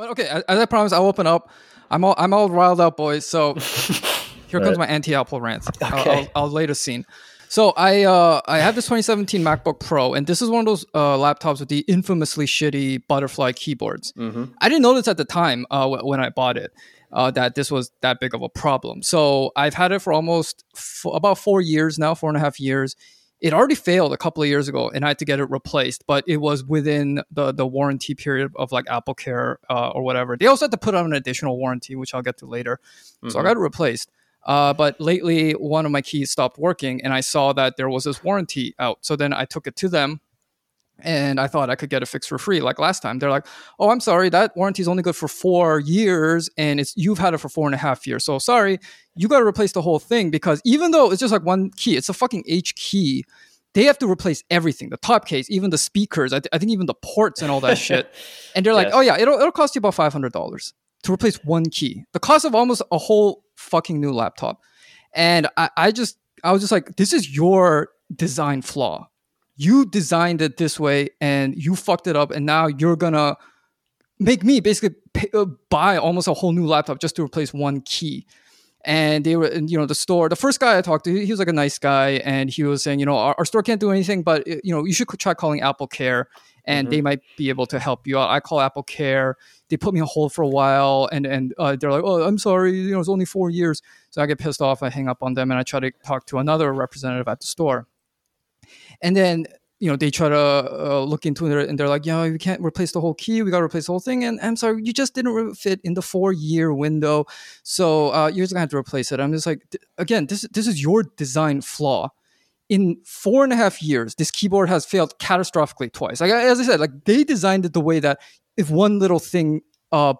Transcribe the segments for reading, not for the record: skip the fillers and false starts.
But okay, as I promised, I'll open up. I'm all riled up, boys. So here comes my anti-Apple rant. Okay. I'll lay the scene. So I have this 2017 MacBook Pro, and this is one of those laptops with the infamously shitty butterfly keyboards. Mm-hmm. I didn't notice at the time when I bought it that this was that big of a problem. So I've had it for almost about 4 years now, 4.5 years. It already failed a couple of years ago, and I had to get it replaced, but it was within the warranty period of like AppleCare or whatever. They also had to put on an additional warranty, which I'll get to later. Mm-hmm. So I got it replaced. But lately, one of my keys stopped working, and I saw that there was this warranty out. So then I took it to them, and I thought I could get it fixed for free like last time. They're like, oh, I'm sorry, that warranty is only good for 4 years, and you've had it for 4.5 years. So sorry, you got to replace the whole thing, because even though it's just like one key, it's a fucking H key. They have to replace everything, the top case, even the speakers, I think even the ports and all that shit. And they're like, oh yeah, it'll cost you about $500 to replace one key. The cost of almost a whole fucking new laptop. And I was just like, this is your design flaw. You designed it this way and you fucked it up, and now you're gonna make me basically buy almost a whole new laptop just to replace one key. And they were, you know, the store, the first guy I talked to, he was like a nice guy, and he was saying, you know, our store can't do anything, but you know, you should try calling AppleCare, and mm-hmm. they might be able to help you out. I call AppleCare. They put me on hold for a while, and they're like, oh, I'm sorry, you know, it's only 4 years. So I get pissed off. I hang up on them, and I try to talk to another representative at the store. And then, you know, they try to look into it, and they're like, yeah, we can't replace the whole key. We got to replace the whole thing. And I'm sorry, you just didn't fit in the 4 year window. So you're just going to have to replace it. I'm just like, again, this is your design flaw. In 4.5 years, this keyboard has failed catastrophically twice. Like, as I said, like, they designed it the way that if one little thing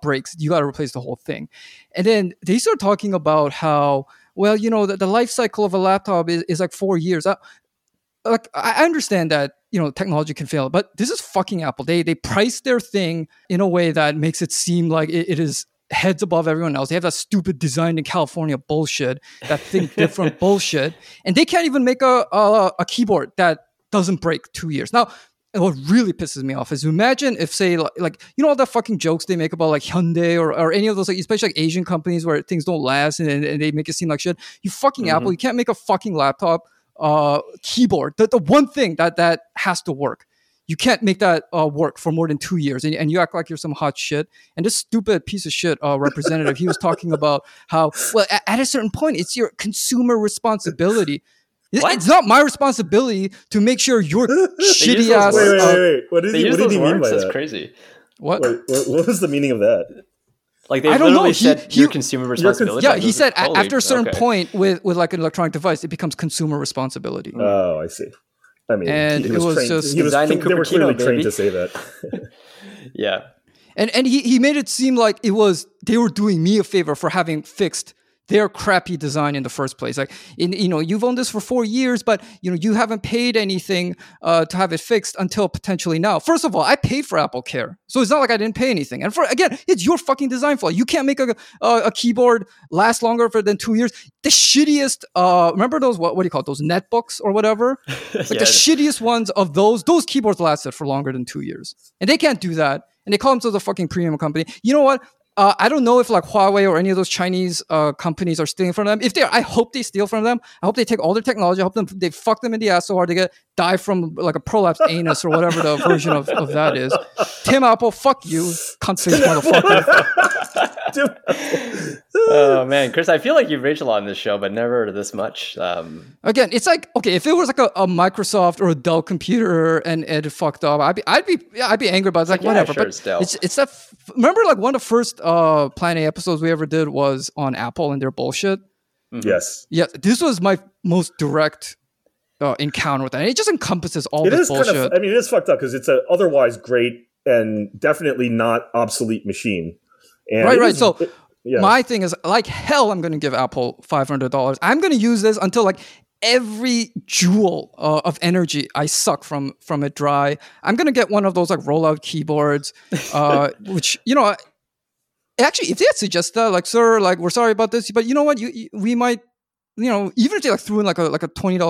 breaks, you got to replace the whole thing. And then they start talking about how, well, you know, the life cycle of a laptop is like 4 years. Like, I understand that, you know, technology can fail, but this is fucking Apple. They price their thing in a way that makes it seem like it is heads above everyone else. They have that stupid design in California bullshit, that think different bullshit, and they can't even make a keyboard that doesn't break 2 years. Now, what really pisses me off is, imagine if, say, like you know, all the fucking jokes they make about like Hyundai or any of those, like, especially like Asian companies where things don't last and they make it seem like shit. You fucking mm-hmm. Apple, you can't make a fucking laptop keyboard. The one thing that has to work. You can't make that work for more than 2 years, and you act like you're some hot shit. And this stupid piece of shit representative, he was talking about how, well, at a certain point, it's your consumer responsibility. What? It's not my responsibility to make sure your shitty ass. Wait. What did he mean by that? That's crazy. What? Wait, what was the meaning of that? Like, they literally said your consumer responsibility. Yeah, he said after a certain point with like an electronic device, it becomes consumer responsibility. Oh, I see. I mean, and they were clearly trained to say that. Yeah. And he made it seem like it was, they were doing me a favor for having fixed their crappy design in the first place. Like, you know, you've owned this for 4 years, but, you know, you haven't paid anything to have it fixed until potentially now. First of all, I paid for AppleCare, so it's not like I didn't pay anything. And again, it's your fucking design flaw. You can't make a keyboard last longer than 2 years. The shittiest, remember those, what do you call it, those netbooks or whatever? Like the shittiest ones of those keyboards lasted for longer than 2 years. And they can't do that. And they call themselves a fucking premium company. You know what? I don't know if like Huawei or any of those Chinese companies are stealing from them. If they are, I hope they steal from them. I hope they take all their technology. I hope they fuck them in the ass so hard they die from like a prolapsed anus or whatever the version of that is. Tim Apple, fuck you, cunt-faced motherfucker. Oh man, Chris, I feel like you've raged a lot on this show, but never this much. Again, it's like, okay, if it was like a Microsoft or a Dell computer and it fucked up, I'd be angry about it. It's like, yeah, whatever. Sure, but it's that. Remember, like one of the first Planet A episodes we ever did was on Apple and their bullshit. Mm-hmm. Yes. Yeah, this was my most direct encounter with that. And it just encompasses all this bullshit. Kind of, I mean, it is fucked up because it's an otherwise great and definitely not obsolete machine. And right. So my thing is, like hell, I'm going to give Apple $500. I'm going to use this until like every joule of energy I suck from it dry. I'm going to get one of those like rollout keyboards, which, you know... Actually, if they had suggested, like, sir, like, we're sorry about this, but you know what? We might even if they threw in like a $20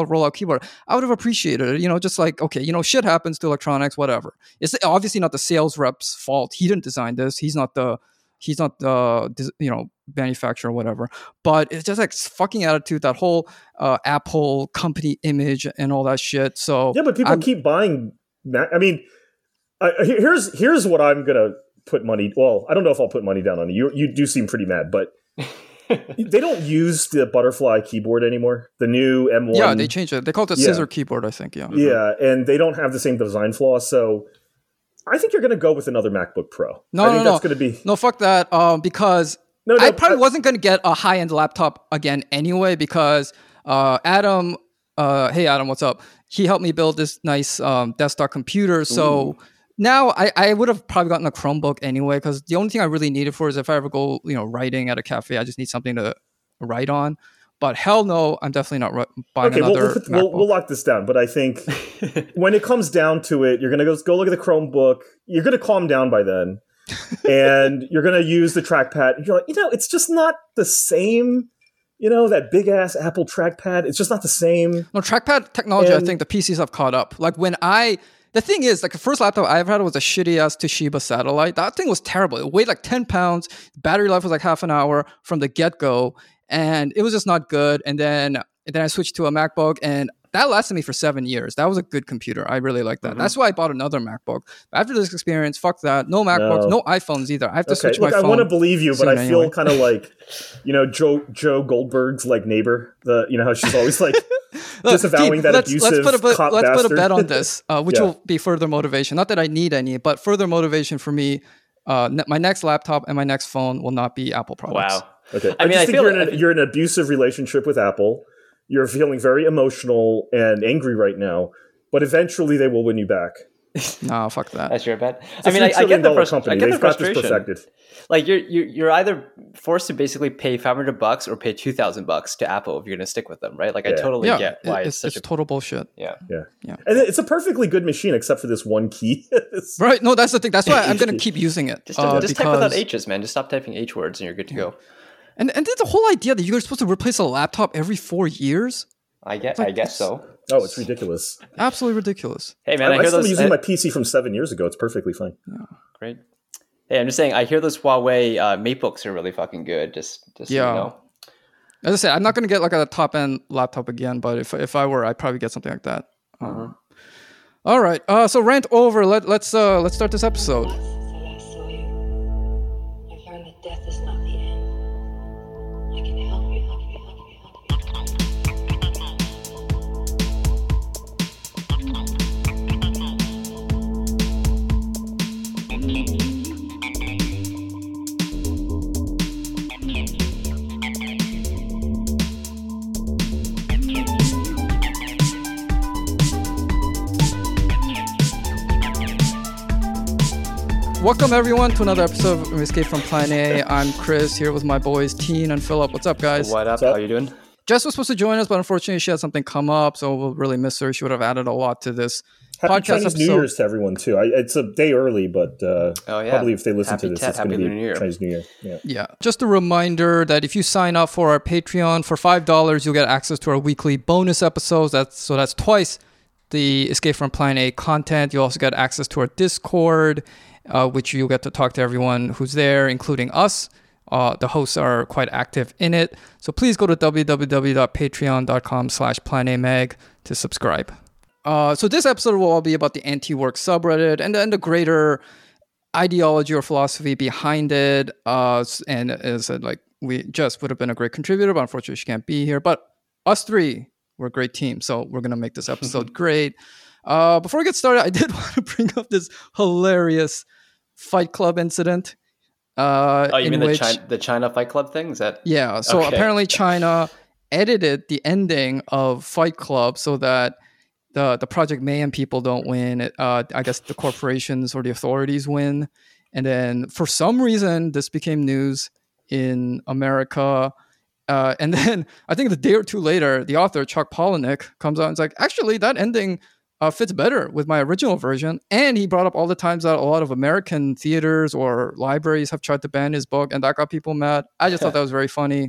rollout keyboard, I would have appreciated it. Just okay, shit happens to electronics, whatever. It's obviously not the sales rep's fault. He didn't design this. He's not the manufacturer or whatever. But it's just fucking attitude, that whole Apple company image and all that shit. So yeah, but people keep buying. I mean, here's what I'm gonna put money. Well, I don't know if I'll put money down on you. You do seem pretty mad, but. They don't use the butterfly keyboard anymore. The new M1. Yeah, they changed it. They call it a scissor keyboard, I think. Yeah. Yeah, and they don't have the same design flaw. So I think you're going to go with another MacBook Pro. No, that's going to be fuck that. Because I probably wasn't going to get a high-end laptop again anyway. Because Adam, hey Adam, what's up? He helped me build this nice desktop computer. So. Ooh. Now, I would have probably gotten a Chromebook anyway, because the only thing I really need it for is if I ever go, writing at a cafe, I just need something to write on. But hell no, I'm definitely not buying another MacBook. We'll lock this down. But I think when it comes down to it, you're going to go look at the Chromebook. You're going to calm down by then. And you're going to use the trackpad. And you're like, it's just not the same. That big-ass Apple trackpad. It's just not the same. No, trackpad technology, I think the PCs have caught up. The thing is, the first laptop I ever had was a shitty-ass Toshiba Satellite. That thing was terrible. It weighed 10 pounds. Battery life was half an hour from the get-go. And it was just not good. And then I switched to a MacBook. And that lasted me for 7 years. That was a good computer. I really liked that. Mm-hmm. That's why I bought another MacBook. After this experience, fuck that. No MacBooks, no iPhones either. I have to switch my phone. I want to believe you, but I feel kind of Joe Goldberg's neighbor. How she's always disavowing that abusive cop bastard. Let's put a bet on this, which will be further motivation. Not that I need any, but further motivation for me. My next laptop and my next phone will not be Apple products. Wow. Okay. I feel you're in an abusive relationship with Apple. You're feeling very emotional and angry right now, but eventually they will win you back. No, fuck that. That's your bet. I get the frustration. You're either forced to basically pay $500 or pay $2,000 to Apple if you're going to stick with them, right? I totally get why it's total bullshit. Yeah. And it's a perfectly good machine except for this one key. Right? No, that's the thing. That's why I'm going to keep using it. Just type without H's, man. Just stop typing H words and you're good to go. And there's the whole idea that you're supposed to replace a laptop every 4 years. I guess so. Oh, it's ridiculous. Absolutely ridiculous. Hey, man, I'm still using my PC from 7 years ago. It's perfectly fine. Yeah. Great. Hey, I'm just saying, I hear those Huawei Matebooks are really fucking good. Just so you know. As I said, I'm not going to get a top-end laptop again, but if I were, I'd probably get something like that. Mm-hmm. All right. So rant over. Let's start this episode. Welcome, everyone, to another episode of Escape from Plan A. I'm Chris, here with my boys, Teen and Philip. What's up, guys? What up? How you doing? Jess was supposed to join us, but unfortunately, she had something come up, so we'll really miss her. She would have added a lot to this podcast Chinese episode. New Year's to everyone, too. It's a day early, but probably if they listen to this, it's going to be Chinese New Year. Yeah. Just a reminder that if you sign up for our Patreon, for $5, you'll get access to our weekly bonus episodes. That's twice the Escape from Plan A content. You'll also get access to our Discord, which you'll get to talk to everyone who's there, including us. The hosts are quite active in it. So please go to www.patreon.com/PlanetMag to subscribe. So this episode will all be about the anti-work subreddit and the greater ideology or philosophy behind it. And as I said, Jess would have been a great contributor, but unfortunately she can't be here. But us three, we're a great team. So we're going to make this episode great. Before we get started, I did want to bring up this hilarious Fight Club incident. You mean the China Fight Club thing? Is that... Yeah. So apparently China edited the ending of Fight Club so that the Project Mayhem people don't win. I guess the corporations or the authorities win. And then for some reason, this became news in America. And then I think the day or two later, the author, Chuck Palahniuk, comes out and is like, actually, that ending... fits better with my original version. And he brought up all the times that a lot of American theaters or libraries have tried to ban his book, and that got people mad. I just thought that was very funny.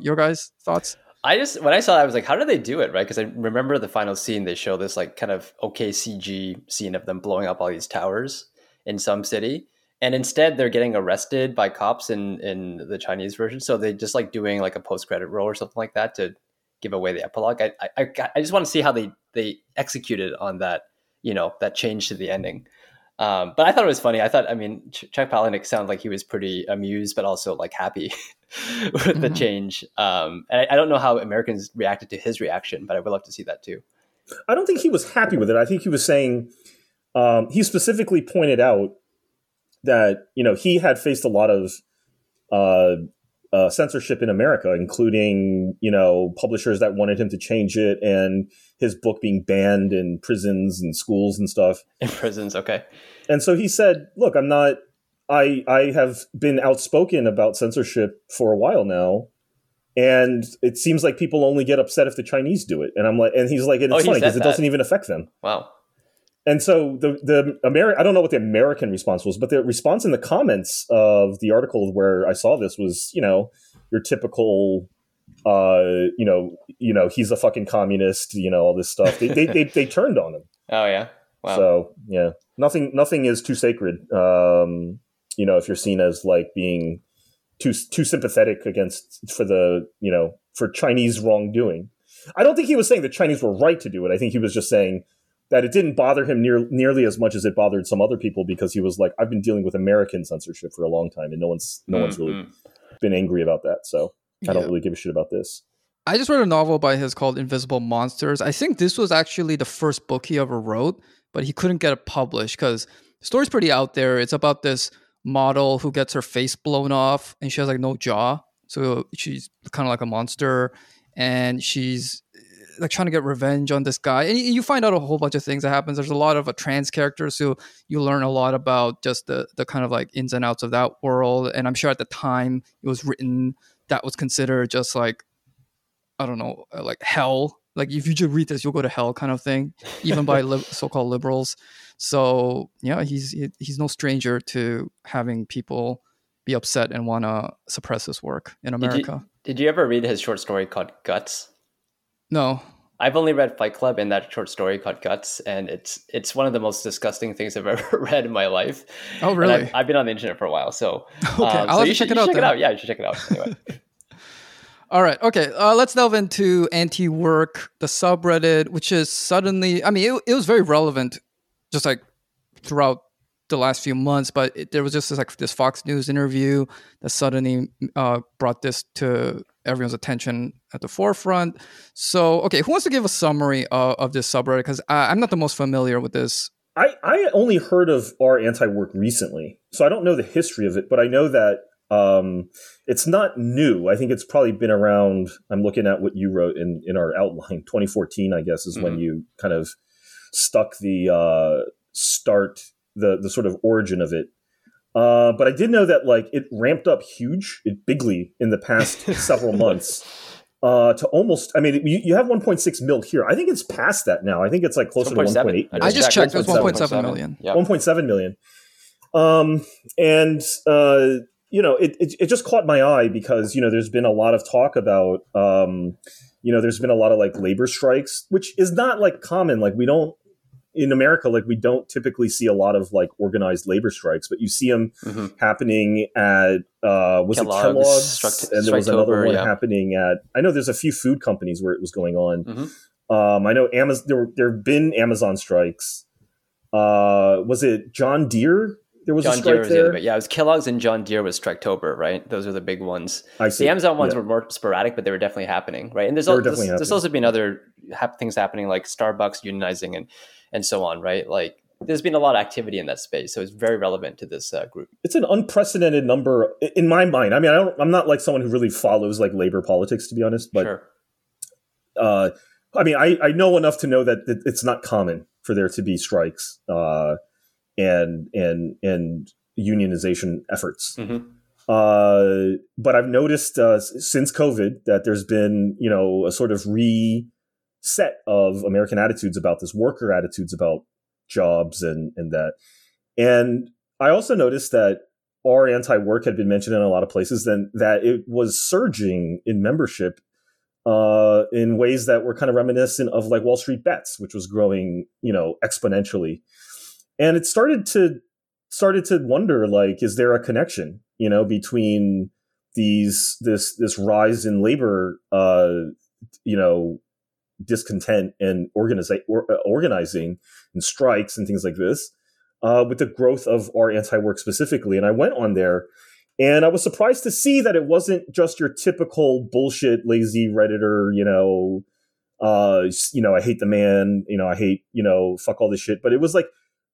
Your guys' thoughts? When I saw that, I was like, how do they do it, right? Because I remember the final scene, they show this like kind of okay CG scene of them blowing up all these towers in some city. And instead they're getting arrested by cops in the Chinese version. So they just like doing like a post-credit roll or something like that to give away the epilogue. I just want to see how they executed on that, you know, that change to the ending. But I thought it was funny. Chuck Palahniuk sounded like he was pretty amused, but also like happy with the change. And I don't know how Americans reacted to his reaction, but I would love to see that too. I don't think he was happy with it. I think he was saying, he specifically pointed out that, you know, he had faced a lot of censorship in America, including, you know, publishers that wanted him to change it and his book being banned in prisons and schools and stuff. In prisons, okay. And so he said, look, I have been outspoken about censorship for a while now, and it seems like people only get upset if the Chinese do it. And I'm like, and he's like, and it's funny because it doesn't even affect them. Wow. And so I don't know what the American response was, but the response in the comments of the article where I saw this was, you know, your typical, he's a fucking communist, you know, all this stuff. They turned on him. Oh yeah, wow. So yeah, nothing is too sacred. You know, if you're seen as like being too sympathetic for Chinese wrongdoing. I don't think he was saying the Chinese were right to do it. I think he was just saying that it didn't bother him nearly as much as it bothered some other people, because he was like, I've been dealing with American censorship for a long time, and no one's really been angry about that. So I don't really give a shit about this. I just read a novel by his called Invisible Monsters. I think this was actually the first book he ever wrote, but he couldn't get it published because the story's pretty out there. It's about this model who gets her face blown off and she has like no jaw. So she's kind of like a monster, and she's like trying to get revenge on this guy. And you find out a whole bunch of things that happens. There's a lot of trans characters, so you learn a lot about just the kind of like ins and outs of that world. And I'm sure at the time it was written, that was considered just like, I don't know, like hell. Like if you just read this, you'll go to hell kind of thing, even by so-called liberals. So yeah, he's no stranger to having people be upset and want to suppress his work in America. Did you ever read his short story called Guts? No, I've only read Fight Club and that short story called Guts, and it's one of the most disgusting things I've ever read in my life. Oh, really? I've been on the internet for a while, so okay, I'll have to check it out. Yeah, you should check it out. Anyway. All right, okay, let's delve into anti-work, the subreddit, which is suddenly, it was very relevant, just like throughout the last few months, but there was just this Fox News interview that suddenly brought this to everyone's attention at the forefront. So, okay, who wants to give a summary of this subreddit? Because I'm not the most familiar with this. I only heard of r/anti-work recently, so I don't know the history of it, but I know that it's not new. I think it's probably been around, I'm looking at what you wrote in our outline, 2014, I guess, is when you kind of stuck the the sort of origin of it. But I did know that like it ramped up bigly in the past several months to almost, you have 1.6 mil here. I think it's past that now. I think it's like closer to 1.8. I just checked. It was 1.7 million. Yep. 1.7 million. It just caught my eye because, you know, there's been a lot of talk about, there's been a lot of like labor strikes, which is not like common. Like we don't, in America, like we don't typically see a lot of like organized labor strikes, but you see them happening at Kellogg's, and there was another one happening at. I know there's a few food companies where it was going on. I know Amazon. There have been Amazon strikes. Was it John Deere? There was John a strike Deere was there. The other bit. Yeah, it was Kellogg's and John Deere was Striketober, right? Those are the big ones. I see. The Amazon ones were more sporadic, but they were definitely happening, right? And there's also been other things happening, like Starbucks unionizing and so on, right? Like there's been a lot of activity in that space. So it's very relevant to this group. It's an unprecedented number in my mind. I'm not like someone who really follows like labor politics, to be honest, but sure. I know enough to know that it's not common for there to be strikes and unionization efforts. But I've noticed since COVID that there's been, you know, a sort of set of American attitudes about this, worker attitudes about jobs and that. And I also noticed that r/anti-work had been mentioned in a lot of places, and that it was surging in membership in ways that were kind of reminiscent of like Wall Street Bets, which was growing, you know, exponentially. And it started to wonder, like, is there a connection, you know, between this rise in labor, you know, discontent and organizing and strikes and things like this, with the growth of our anti-work specifically. And I went on there and I was surprised to see that it wasn't just your typical bullshit, lazy Redditor, you know, I hate the man, you know, I hate, you know, fuck all this shit. But it was like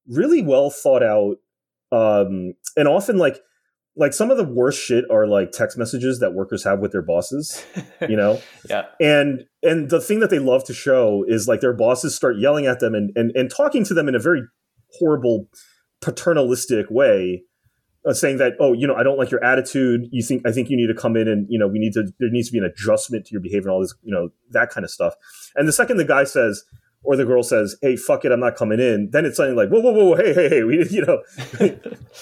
really well thought out. And often like some of the worst shit are like text messages that workers have with their bosses, you know? Yeah. And the thing that they love to show is like their bosses start yelling at them and talking to them in a very horrible paternalistic way, saying that, oh, you know, I don't like your attitude. I think you need to come in and, you know, there needs to be an adjustment to your behavior and all this, you know, that kind of stuff. And the second the guy says, or the girl says, "Hey, fuck it, I'm not coming in," then it's something like, "Whoa, whoa, whoa, hey, we, you know, we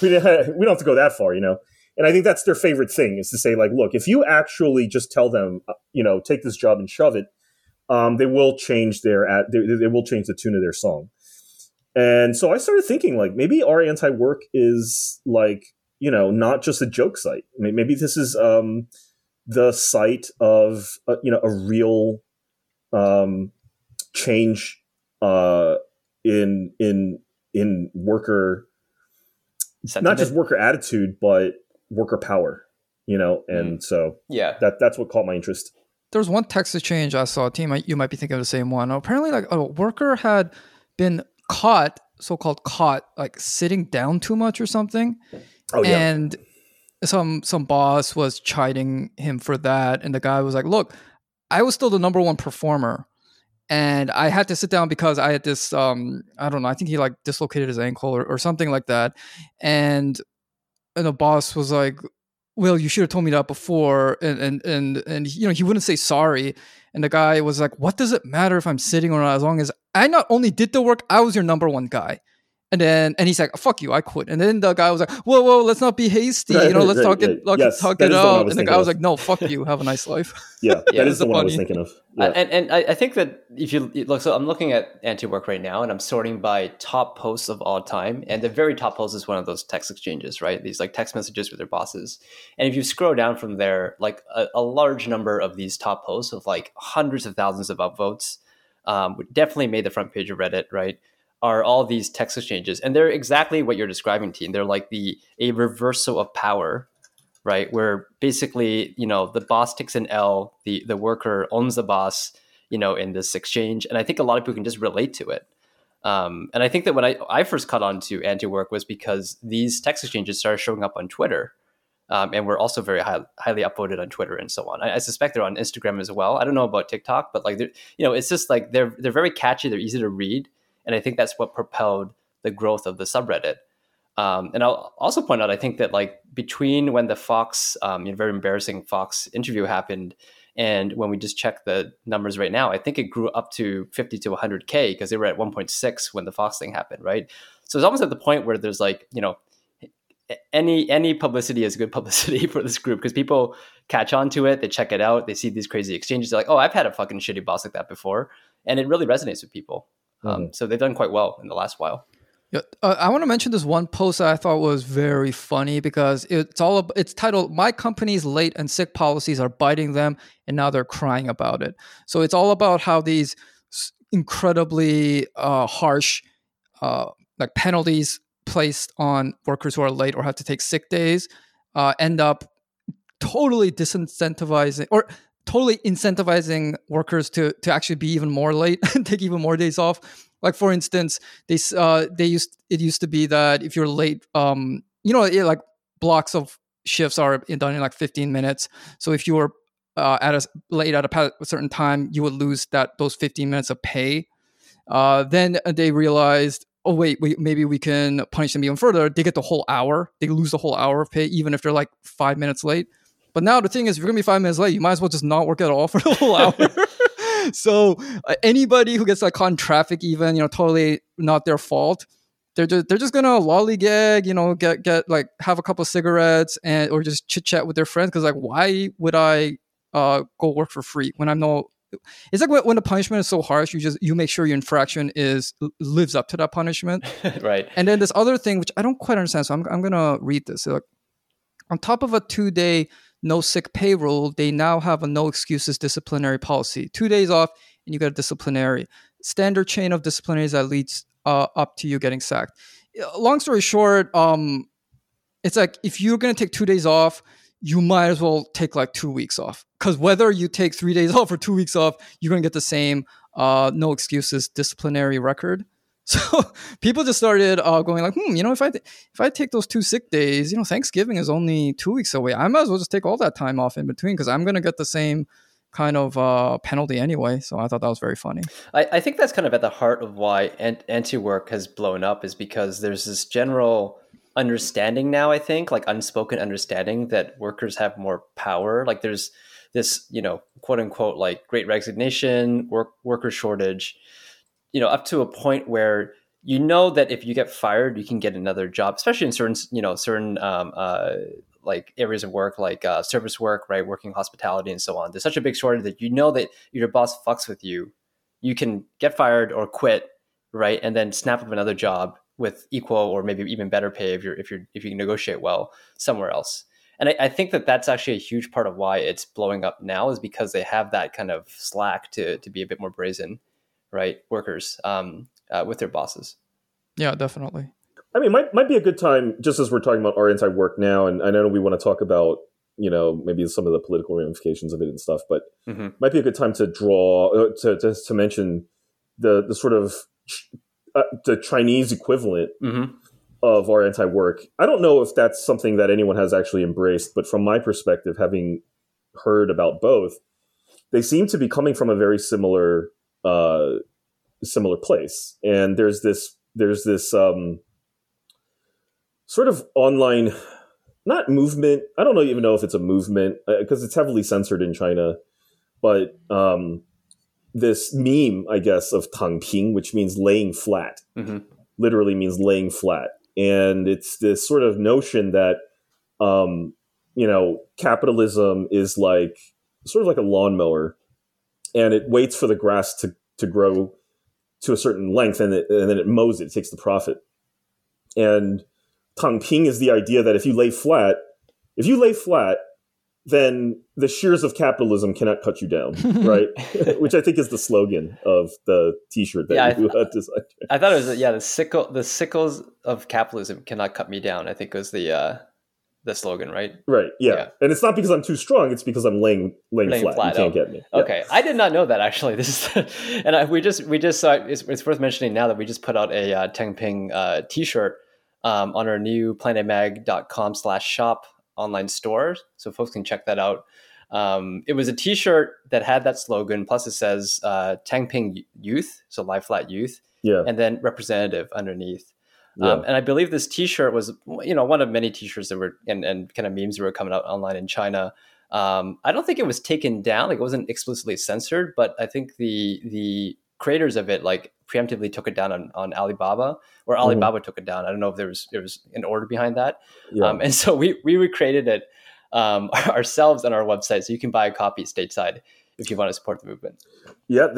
don't have to go that far, you know." And I think that's their favorite thing is to say, like, "Look, if you actually just tell them, you know, take this job and shove it, they will change they will change the tune of their song." And so I started thinking, like, maybe our anti-work is like, you know, not just a joke site. Maybe this is the site of you know, a real change in worker sentiment. Not just worker attitude, but worker power, you know. And so yeah, that's what caught my interest. There was one text exchange I saw, team, you might be thinking of the same one. Apparently like a worker had been caught like sitting down too much or something. Oh, yeah. And some boss was chiding him for that, and the guy was like, "Look, I was still the number one performer. And I had to sit down because I had this, I don't know, I think he like dislocated his ankle or something like that." And the boss was like, "Well, you should have told me that before." And you know, he wouldn't say sorry. And the guy was like, "What does it matter if I'm sitting or not? As long as I not only did the work, I was your number one guy." And he's like, "Fuck you, I quit." And then the guy was like, "Whoa, let's not be hasty. You know, let's talk it out." And the guy was like, "No, fuck you. Have a nice life." Yeah, that is the one I was thinking of. Yeah. And I think that if you look, so I'm looking at anti-work right now, and I'm sorting by top posts of all time. And the very top post is one of those text exchanges, right? These like text messages with their bosses. And if you scroll down from there, like a large number of these top posts with like hundreds of thousands of upvotes, definitely made the front page of Reddit, right? Are all these text exchanges. And they're exactly what you're describing, Team. They're like a reversal of power, right? Where basically, you know, the boss takes an L, the worker owns the boss, you know, in this exchange. And I think a lot of people can just relate to it. And I think that when I first caught on to anti-work was because these text exchanges started showing up on Twitter. And we're also very highly upvoted on Twitter and so on. I suspect they're on Instagram as well. I don't know about TikTok, but like, you know, it's just like they're very catchy. They're easy to read. And I think that's what propelled the growth of the subreddit. And I'll also point out, I think that like between when the Fox, you know, very embarrassing Fox interview happened, and when we just check the numbers right now, I think it grew up to 50 to 100K because they were at 1.6 when the Fox thing happened, right? So it's almost at the point where there's like, you know, any publicity is good publicity for this group because people catch on to it, they check it out, they see these crazy exchanges, they're like, "Oh, I've had a fucking shitty boss like that before," and it really resonates with people. So they've done quite well in the last while. Yeah, I want to mention this one post that I thought was very funny because it's titled "My Company's Late and Sick Policies Are Biting Them and Now They're Crying About It." So it's all about how these incredibly harsh like penalties placed on workers who are late or have to take sick days end up totally disincentivizing or totally incentivizing workers to actually be even more late and take even more days off. Like for instance, it used to be that if you're late, you know, like blocks of shifts are done in like 15 minutes. So if you were late at a certain time, you would lose those 15 minutes of pay. Then they realized, oh wait, maybe we can punish them even further. They get the whole hour. They lose the whole hour of pay, even if they're like 5 minutes late. But now the thing is, if you're going to be 5 minutes late, you might as well just not work at all for the whole hour. So anybody who gets like caught in traffic, even, you know, totally not their fault. They're just going to lollygag, you know, get like have a couple of cigarettes or just chit chat with their friends. Cause like, why would I go work for free. When I'm no, it's like when the punishment is so harsh, you make sure your infraction lives up to that punishment. Right. And then this other thing, which I don't quite understand, so I'm gonna read this. So, like, on top of a 2-day no sick pay rule, they now have a no excuses disciplinary policy. 2 days off and you get a disciplinary. Standard chain of disciplinaries that leads up to you getting sacked. Long story short, it's like if you're going to take 2 days off, you might as well take like 2 weeks off. Because whether you take 3 days off or 2 weeks off, you're going to get the same no excuses disciplinary record. So people just started going like, if I take those 2 sick days, Thanksgiving is only 2 weeks away. I might as well just take all that time off in between because I'm going to get the same kind of penalty anyway. So I thought that was very funny. I think that's kind of at the heart of why anti-work has blown up, is because there's this general understanding now, I think, like unspoken understanding that workers have more power. Like there's this, quote unquote, like great resignation, worker shortage, up to a point where you know that if you get fired, you can get another job, especially in certain, certain like areas of work, like service work, right? Working hospitality and so on. There's such a big shortage that you know that your boss fucks with you. You can get fired or quit, right? And then snap up another job with equal or maybe even better pay if you can negotiate well somewhere else. And I think that that's actually a huge part of why it's blowing up now, is because they have that kind of slack to be a bit more brazen, right? Workers with their bosses. Yeah, definitely. I mean, might be a good time, just as we're talking about our anti-work now, and I know we want to talk about, maybe some of the political ramifications of it and stuff, but might be a good time to to mention the sort of the Chinese equivalent of our anti-work. I don't know if that's something that anyone has actually embraced, but from my perspective, having heard about both, they seem to be coming from a very similar place. And there's this sort of online, not movement. I don't even know if it's a movement because it's heavily censored in China, but this meme, I guess, of Tang Ping, which means laying flat, literally means laying flat. And it's this sort of notion that, capitalism is like sort of like a lawnmower, and it waits for the grass to grow to a certain length, and then it mows it. It takes the profit. And Tang Ping is the idea that if you lay flat, then the shears of capitalism cannot cut you down, right? Which I think is the slogan of the T-shirt that you designed. I thought it was the sickles of capitalism cannot cut me down, I think was the slogan, right? Right. Yeah. And it's not because I'm too strong; it's because I'm laying flat. You can't get me. Okay, yeah. I did not know that actually. This is, and we just saw it's worth mentioning now that we just put out a Tang Ping T-shirt. On our new PlanetMag.com/shop online store. So folks can check that out. It was a T-shirt that had that slogan. Plus it says Tang Ping Youth, so Live Flat Youth, and then representative underneath. Yeah. And I believe this T-shirt was, one of many T-shirts that were and kind of memes that were coming out online in China. I don't think it was taken down. Like it wasn't explicitly censored, but I think the creators of it like preemptively took it down on Alibaba, or Alibaba took it down. I don't know if there was an order behind that. Yeah. And so we recreated it ourselves on our website, so you can buy a copy stateside if you want to support the movement. Yeah,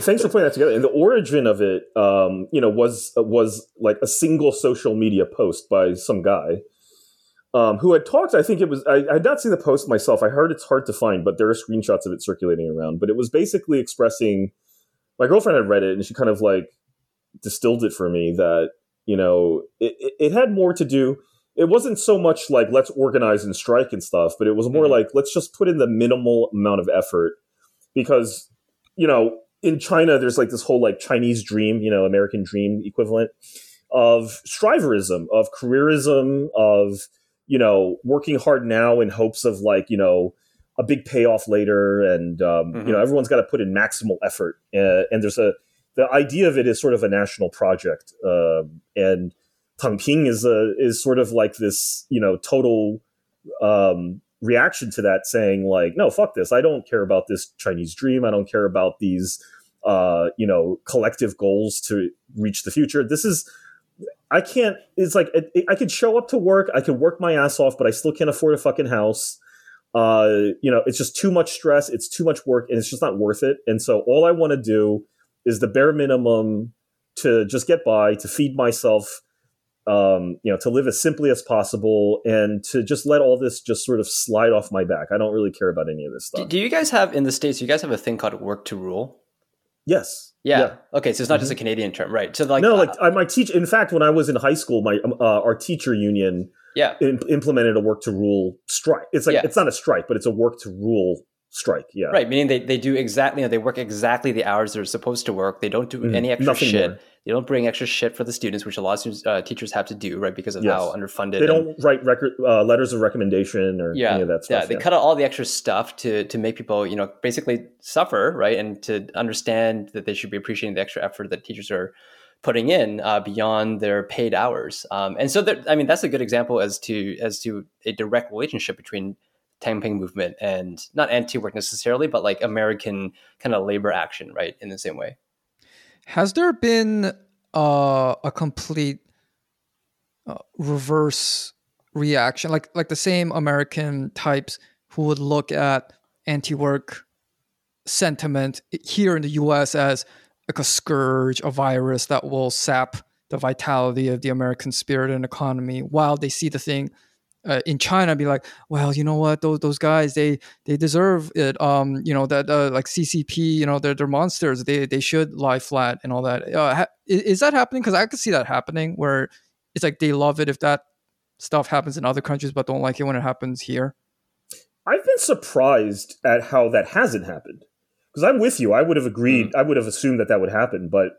thanks for putting that together. And the origin of it, was like a single social media post by some guy who had talked. I think it was I had not seen the post myself. I heard it's hard to find, but there are screenshots of it circulating around. But it was basically expressing. My girlfriend had read it, and she kind of like distilled it for me that, it had more to do. It wasn't so much like let's organize and strike and stuff, but it was more like let's just put in the minimal amount of effort because, in China, there's like this whole like Chinese dream, American dream equivalent of striverism, of careerism, of, working hard now in hopes of like, a big payoff later, and everyone's got to put in maximal effort. And there's the idea of it is sort of a national project. And Tang Ping is sort of like this, total reaction to that, saying like, no, fuck this. I don't care about this Chinese dream. I don't care about these, collective goals to reach the future. I could show up to work. I could work my ass off, but I still can't afford a fucking house. It's just too much stress. It's too much work, and it's just not worth it. And so all I want to do is the bare minimum to just get by, to feed myself, to live as simply as possible, and to just let all this just sort of slide off my back. I don't really care about any of this stuff. Do you guys have in the States, you guys have a thing called work to rule? Yes. Yeah. Okay. So it's not just a Canadian term, right? So in fact, when I was in high school, our teacher union implemented a work to rule strike. It's like, it's not a strike, but it's a work to rule strike. Yeah. Right. Meaning they do exactly, they work exactly the hours they're supposed to work. They don't do any extra shit. More. They don't bring extra shit for the students, which a lot of students, teachers have to do, right? Because of how underfunded. They don't write letters of recommendation or any of that stuff. Yeah, they cut out all the extra stuff to make people, basically suffer, right? And to understand that they should be appreciating the extra effort that teachers are putting in beyond their paid hours. And so, that's a good example as to a direct relationship between Tang Ping movement and not anti-work necessarily, but like American kind of labor action, right? In the same way. Has there been a complete reverse reaction, like the same American types who would look at anti-work sentiment here in the U.S. as like a scourge, a virus that will sap the vitality of the American spirit and economy, while they see the thing in China be like, well, you know what, those guys, they deserve it. Like CCP, they're monsters. They should lie flat and all that. Is that happening? Because I could see that happening, where it's like they love it if that stuff happens in other countries, but don't like it when it happens here. I've been surprised at how that hasn't happened, because I'm with you. I would have agreed. I would have assumed that would happen, but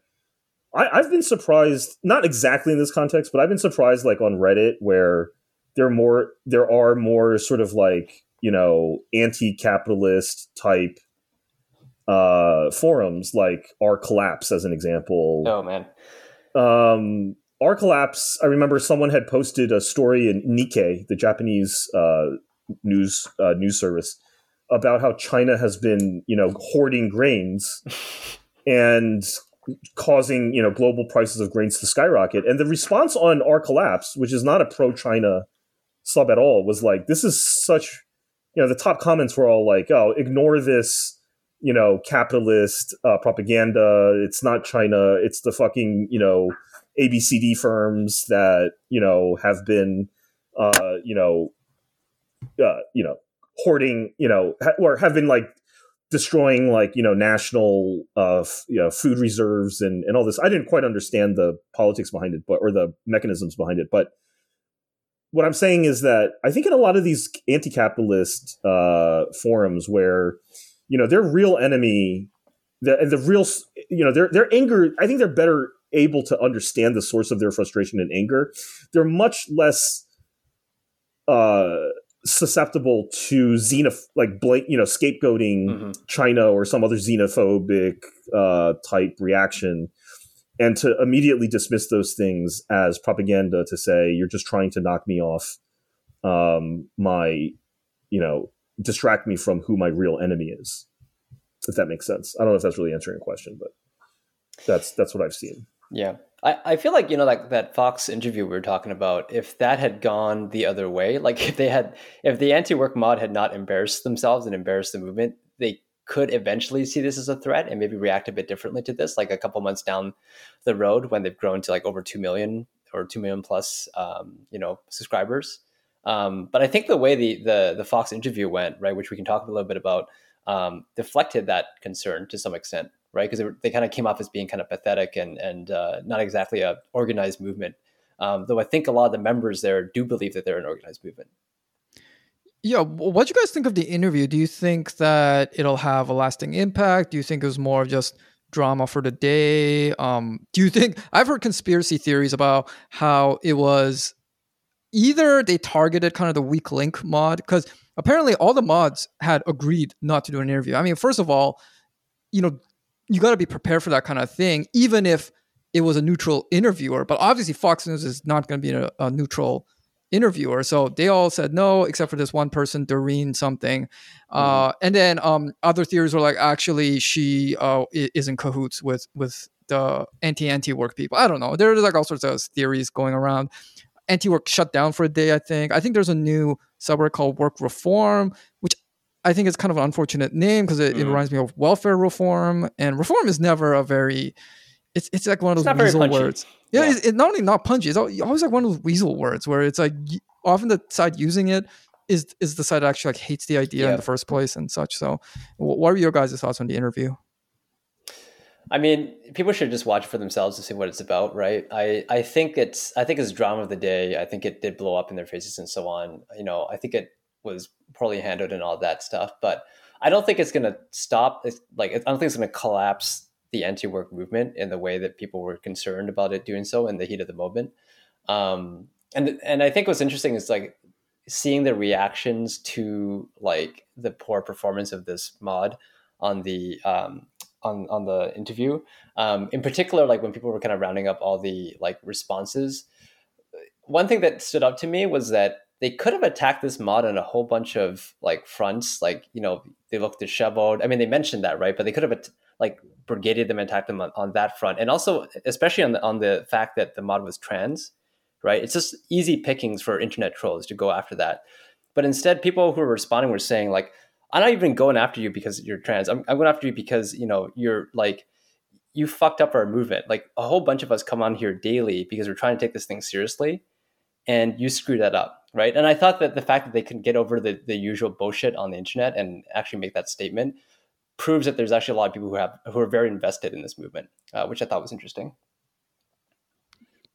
I've been surprised, not exactly in this context, but I've been surprised like on Reddit where there are more sort of like, anti-capitalist type forums, like r/Collapse as an example. Oh, man. r/Collapse, I remember someone had posted a story in Nikkei, the Japanese news service, about how China has been, hoarding grains and causing, global prices of grains to skyrocket. And the response on r/Collapse, which is not a pro-China sub at all, was like, this is such, the top comments were all like, oh, ignore this, capitalist propaganda. It's not China. It's the fucking, ABCD firms that, have been, hoarding, or have been like destroying like, national, food reserves and all this. I didn't quite understand the politics behind it, or the mechanisms behind it, but what I'm saying is that I think in a lot of these anti-capitalist forums where, their real enemy, the real, their anger, I think they're better able to understand the source of their frustration and anger. They're much less susceptible to scapegoating China or some other xenophobic type reaction. And to immediately dismiss those things as propaganda to say, you're just trying to knock me off distract me from who my real enemy is, if that makes sense. I don't know if that's really answering your question, but that's what I've seen. Yeah. I feel like, like that Fox interview we were talking about, if that had gone the other way, like if the anti-work mod had not embarrassed themselves and embarrassed the movement, they could eventually see this as a threat and maybe react a bit differently to this, like a couple months down the road when they've grown to like over 2 million or 2 million plus, subscribers. But I think the way the Fox interview went, right, which we can talk a little bit about, deflected that concern to some extent, right? Because they kind of came off as being kind of pathetic and not exactly a organized movement. Though I think a lot of the members there do believe that they're an organized movement. Yeah, what do you guys think of the interview? Do you think that it'll have a lasting impact? Do you think it was more of just drama for the day? Do you think, I've heard conspiracy theories about how it was either they targeted kind of the weak link mod, because apparently all the mods had agreed not to do an interview. I mean, first of all, you got to be prepared for that kind of thing, even if it was a neutral interviewer. But obviously Fox News is not going to be a neutral interviewer, so they all said no except for this one person, Doreen something. And then other theories were like, actually she is in cahoots with the anti-work people. I don't know, there's like all sorts of theories going around. anti-work shut down for a day, I think. I think there's a new subreddit called Work Reform, which I think is kind of an unfortunate name because it reminds me of welfare reform. And reform is never a very... It's like one of those weasel words. Yeah, yeah. It's not only not punchy, it's always like one of those weasel words where it's like often the side using it is the side that actually like hates the idea in the first place and such. So what are your guys' thoughts on the interview? I mean, people should just watch it for themselves to see what it's about, right? I think it's drama of the day. I think it did blow up in their faces and so on. You know, I think it was poorly handled and all that stuff, but I don't think it's going to stop. I don't think it's going to collapse the anti-work movement in the way that people were concerned about it doing so in the heat of the moment. And I think what's interesting is like seeing the reactions to like the poor performance of this mod on the on the interview, in particular, like when people were kind of rounding up all the like responses. One thing that stood out to me was that they could have attacked this mod on a whole bunch of like fronts. Like, you know, they looked disheveled. I mean, they mentioned that, right? But they could have like brigaded them and attacked them on that front, and also especially on the fact that the mod was trans, right? It's just easy pickings for internet trolls to go after that. But instead, people who were responding were saying like, I'm not even going after you because you're trans. I'm going after you because, you know, you're like, you fucked up our movement. Like a whole bunch of us come on here daily because we're trying to take this thing seriously, and you screwed that up, right? And I thought that the fact that they can get over the usual bullshit on the internet and actually make that statement proves that there's actually a lot of people who are very invested in this movement, which I thought was interesting.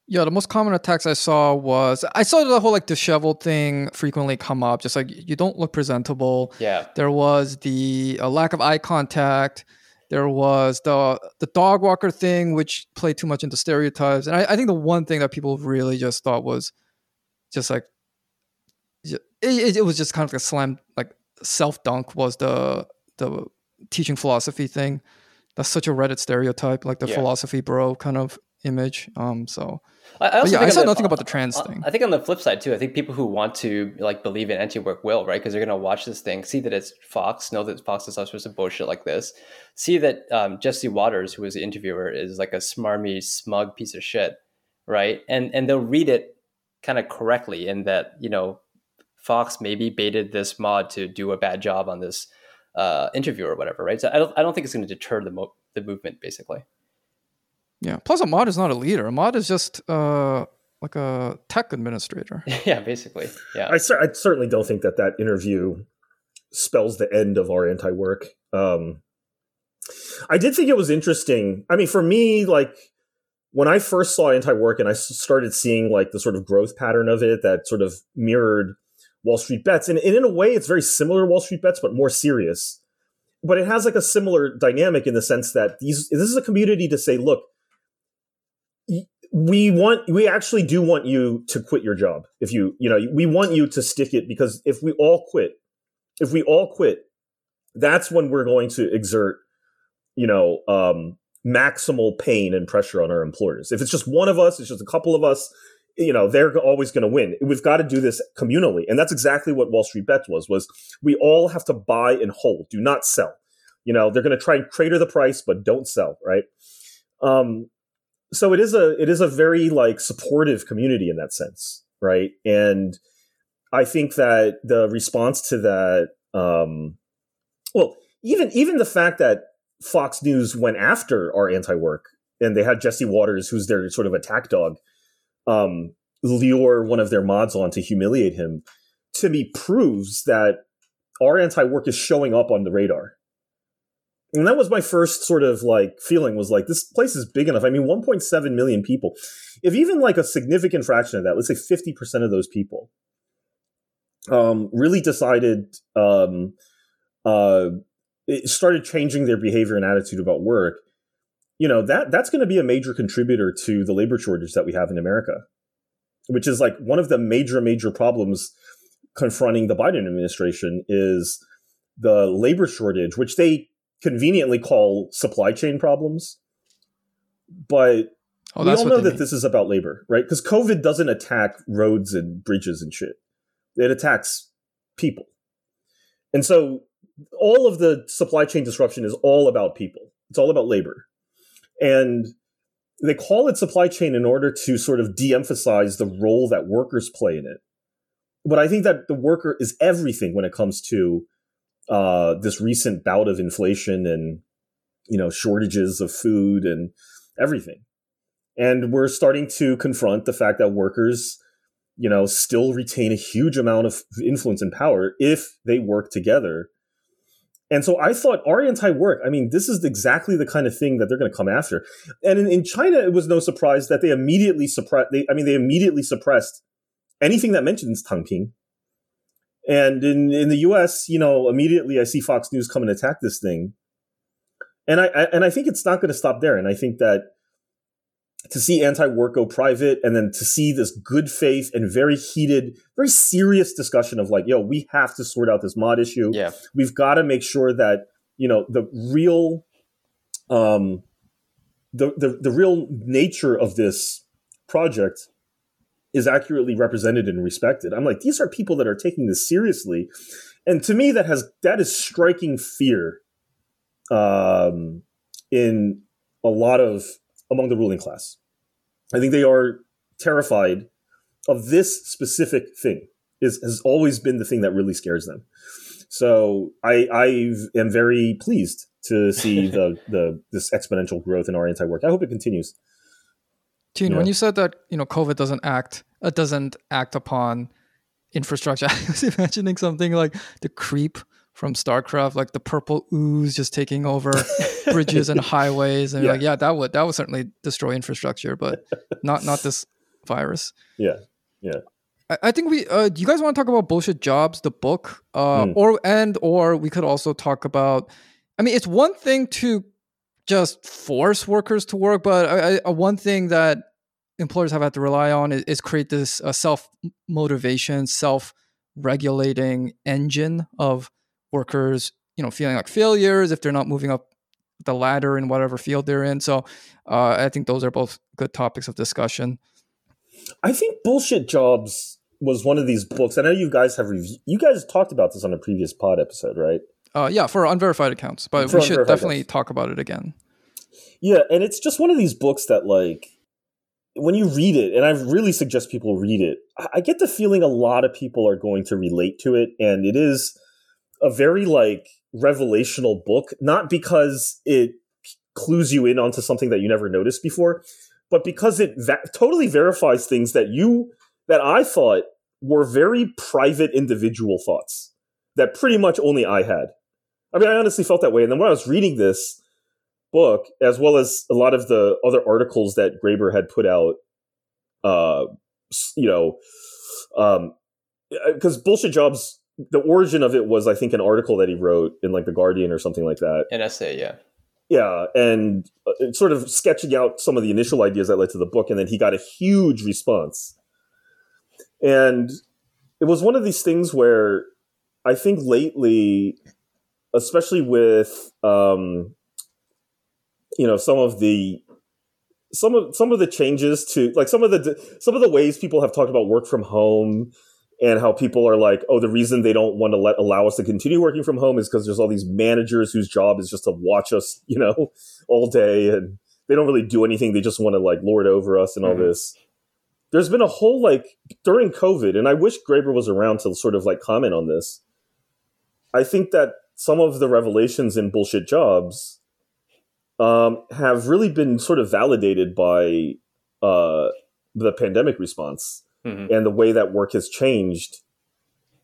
Yeah, the most common attacks I saw the whole like disheveled thing frequently come up, just like you don't look presentable. Yeah. There was the lack of eye contact. There was the dog walker thing, which played too much into stereotypes. And I think the one thing that people really just thought was just like, it was just kind of like a slam, like self-dunk was the teaching philosophy thing. That's such a Reddit stereotype, like the philosophy bro kind of image. I said nothing about the trans thing. I think on the flip side too, I think people who want to like believe in anti-work will, right? Because they're going to watch this thing, see that it's Fox, know that Fox is all sorts of bullshit like this, see that Jesse Waters, who was the interviewer, is like a smarmy, smug piece of shit, right? And they'll read it kind of correctly in that, you know, Fox maybe baited this mod to do a bad job on this interview or whatever, right? So I don't think it's going to deter the movement, basically. Yeah. Plus, a mod is not a leader. A mod is just like a tech administrator. Yeah, basically. Yeah. I certainly don't think that interview spells the end of our anti-work. I did think it was interesting. I mean, for me, like when I first saw anti-work and I started seeing like the sort of growth pattern of it that sort of mirrored Wall Street Bets, and in a way, it's very similar to Wall Street Bets, but more serious. But it has like a similar dynamic in the sense that this is a community to say, look, we actually do want you to quit your job. If we want you to stick it, because if we all quit, that's when we're going to exert, maximal pain and pressure on our employers. If it's just one of us, it's just a couple of us, they're always going to win. We've got to do this communally. And that's exactly what Wall Street Bets was we all have to buy and hold, do not sell. They're going to try and crater the price, but don't sell. Right. So it is a very like supportive community in that sense, right? And I think that the response to that, even the fact that Fox News went after our anti-work and they had Jesse Waters, who's their sort of attack dog, lure one of their mods on to humiliate him, to me proves that our anti-work is showing up on the radar. And that was my first sort of like feeling, was like, this place is big enough. I mean, 1.7 million people. If even like a significant fraction of that, let's say 50% of those people really decided, started changing their behavior and attitude about work, that's going to be a major contributor to the labor shortage that we have in America, which is like one of the major, major problems confronting the Biden administration is the labor shortage, which they conveniently call supply chain problems, but we all know that this is about labor, right? Because COVID doesn't attack roads and bridges and shit. It attacks people. And so all of the supply chain disruption is all about people. It's all about labor. And They call it supply chain in order to sort of de-emphasize the role that workers play in it. But I think that the worker is everything when it comes to this recent bout of inflation and, you know, shortages of food and everything. And we're starting to confront the fact that workers, you know, still retain a huge amount of influence and power if they work together. And so I thought r/anti-work, I mean, this is exactly the kind of thing that they're going to come after. And in China, it was no surprise that they immediately suppressed anything that mentions Tang Ping. And in the US, you know, immediately I see Fox News come and attack this thing. And I think it's not going to stop there. And I think that to see anti-work go private, and then to see this good faith and very heated, very serious discussion of like, yo, we have to sort out this mod issue. Yeah. We've got to make sure that, you know, the real, the real nature of this project is accurately represented and respected. I'm like, these are people that are taking this seriously. And to me, that is striking fear, in a lot of, among the ruling class. I think they are terrified of this specific thing. Has always been the thing that really scares them. So I am very pleased to see this exponential growth in our anti-work. I hope it continues. Gene, yeah. When you said that, you know, COVID doesn't act upon infrastructure, I was imagining something like the creep from StarCraft, like the purple ooze just taking over bridges and highways, and yeah. Like, yeah, that would certainly destroy infrastructure, but not this virus. Yeah, yeah. I think we. Do you guys want to talk about Bullshit Jobs, the book, or we could also talk about? I mean, it's one thing to just force workers to work, but one thing that employers have had to rely on is create this self-motivation, self-regulating engine of workers, you know, feeling like failures if they're not moving up the ladder in whatever field they're in. So I think those are both good topics of discussion. I think Bullshit Jobs was one of these books. I know you guys have talked about this on a previous pod episode, right? Yeah, for unverified accounts, but we should definitely talk about it again. Yeah, and it's just one of these books that, like, when you read it, and I really suggest people read it, I get the feeling a lot of people are going to relate to it, and it is a very like revelational book, not because it clues you in onto something that you never noticed before, but because it totally verifies things that I thought were very private individual thoughts that pretty much only I had. I mean, I honestly felt that way. And then when I was reading this book, as well as a lot of the other articles that Graeber had put out, because Bullshit Jobs, the origin of it was, I think, an article that he wrote in like The Guardian or something like that. An essay, yeah. Yeah, and sort of sketching out some of the initial ideas that led to the book, and then he got a huge response. And it was one of these things where I think lately, especially with some of the changes to like some of the ways people have talked about work from home. And how people are like, oh, the reason they don't want to allow us to continue working from home is because there's all these managers whose job is just to watch us, you know, all day. And they don't really do anything. They just want to like lord over us and all this. There's been a whole like during COVID, and I wish Graeber was around to sort of like comment on this. I think that some of the revelations in Bullshit Jobs have really been sort of validated by the pandemic response. Mm-hmm. And the way that work has changed,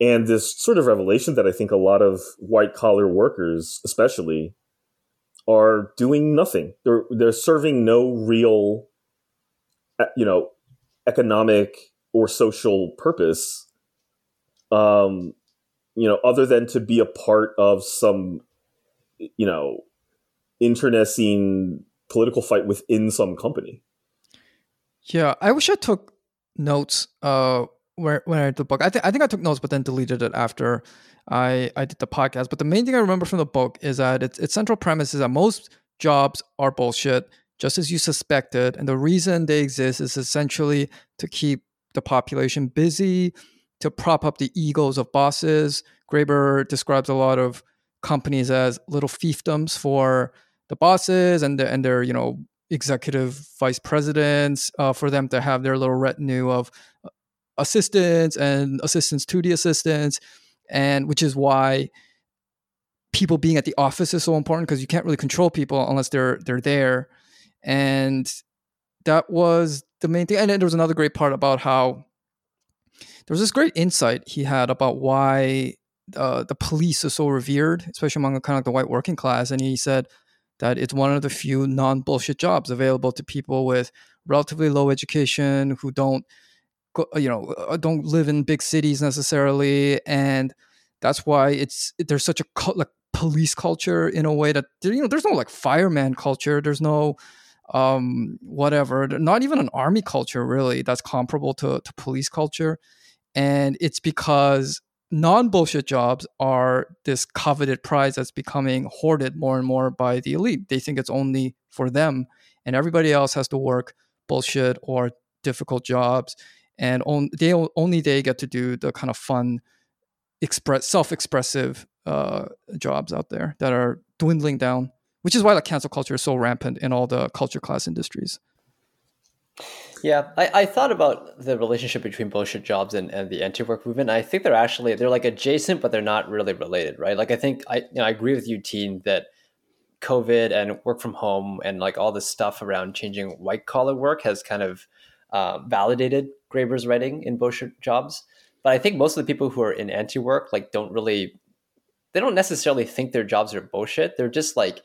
and this sort of revelation that I think a lot of white collar workers, especially, are doing nothing. They're serving no real, you know, economic or social purpose, you know, other than to be a part of some, you know, internecine political fight within some company. Yeah, I wish I took notes when I read the book. I think I took notes but then deleted it after I did the podcast. But the main thing I remember from the book is that its central premise is that most jobs are bullshit, just as you suspected, and the reason they exist is essentially to keep the population busy, to prop up the egos of bosses. Graeber describes a lot of companies as little fiefdoms for the bosses and their, you know, executive vice presidents, for them to have their little retinue of assistants and assistants to the assistants, and which is why people being at the office is so important, because you can't really control people unless they're there. And that was the main thing. And then there was another great part about how there was this great insight he had about why the police is so revered, especially among kind of like the white working class. And he said that it's one of the few non-bullshit jobs available to people with relatively low education who don't live in big cities necessarily. And that's why there's such a police culture in a way that, there's no like fireman culture. There's no not even an army culture really that's comparable to police culture. And it's because non-bullshit jobs are this coveted prize that's becoming hoarded more and more by the elite. They think it's only for them, and everybody else has to work bullshit or difficult jobs, and they get to do the kind of fun, self-expressive jobs out there that are dwindling down, which is why the cancel culture is so rampant in all the culture class industries. Yeah, I thought about the relationship between bullshit jobs and the anti-work movement. I think they're like adjacent, but they're not really related, right? Like I think I agree with you, Teen, that COVID and work from home and like all this stuff around changing white collar work has kind of validated Graeber's writing in bullshit jobs. But I think most of the people who are in anti-work they don't necessarily think their jobs are bullshit. They're just like,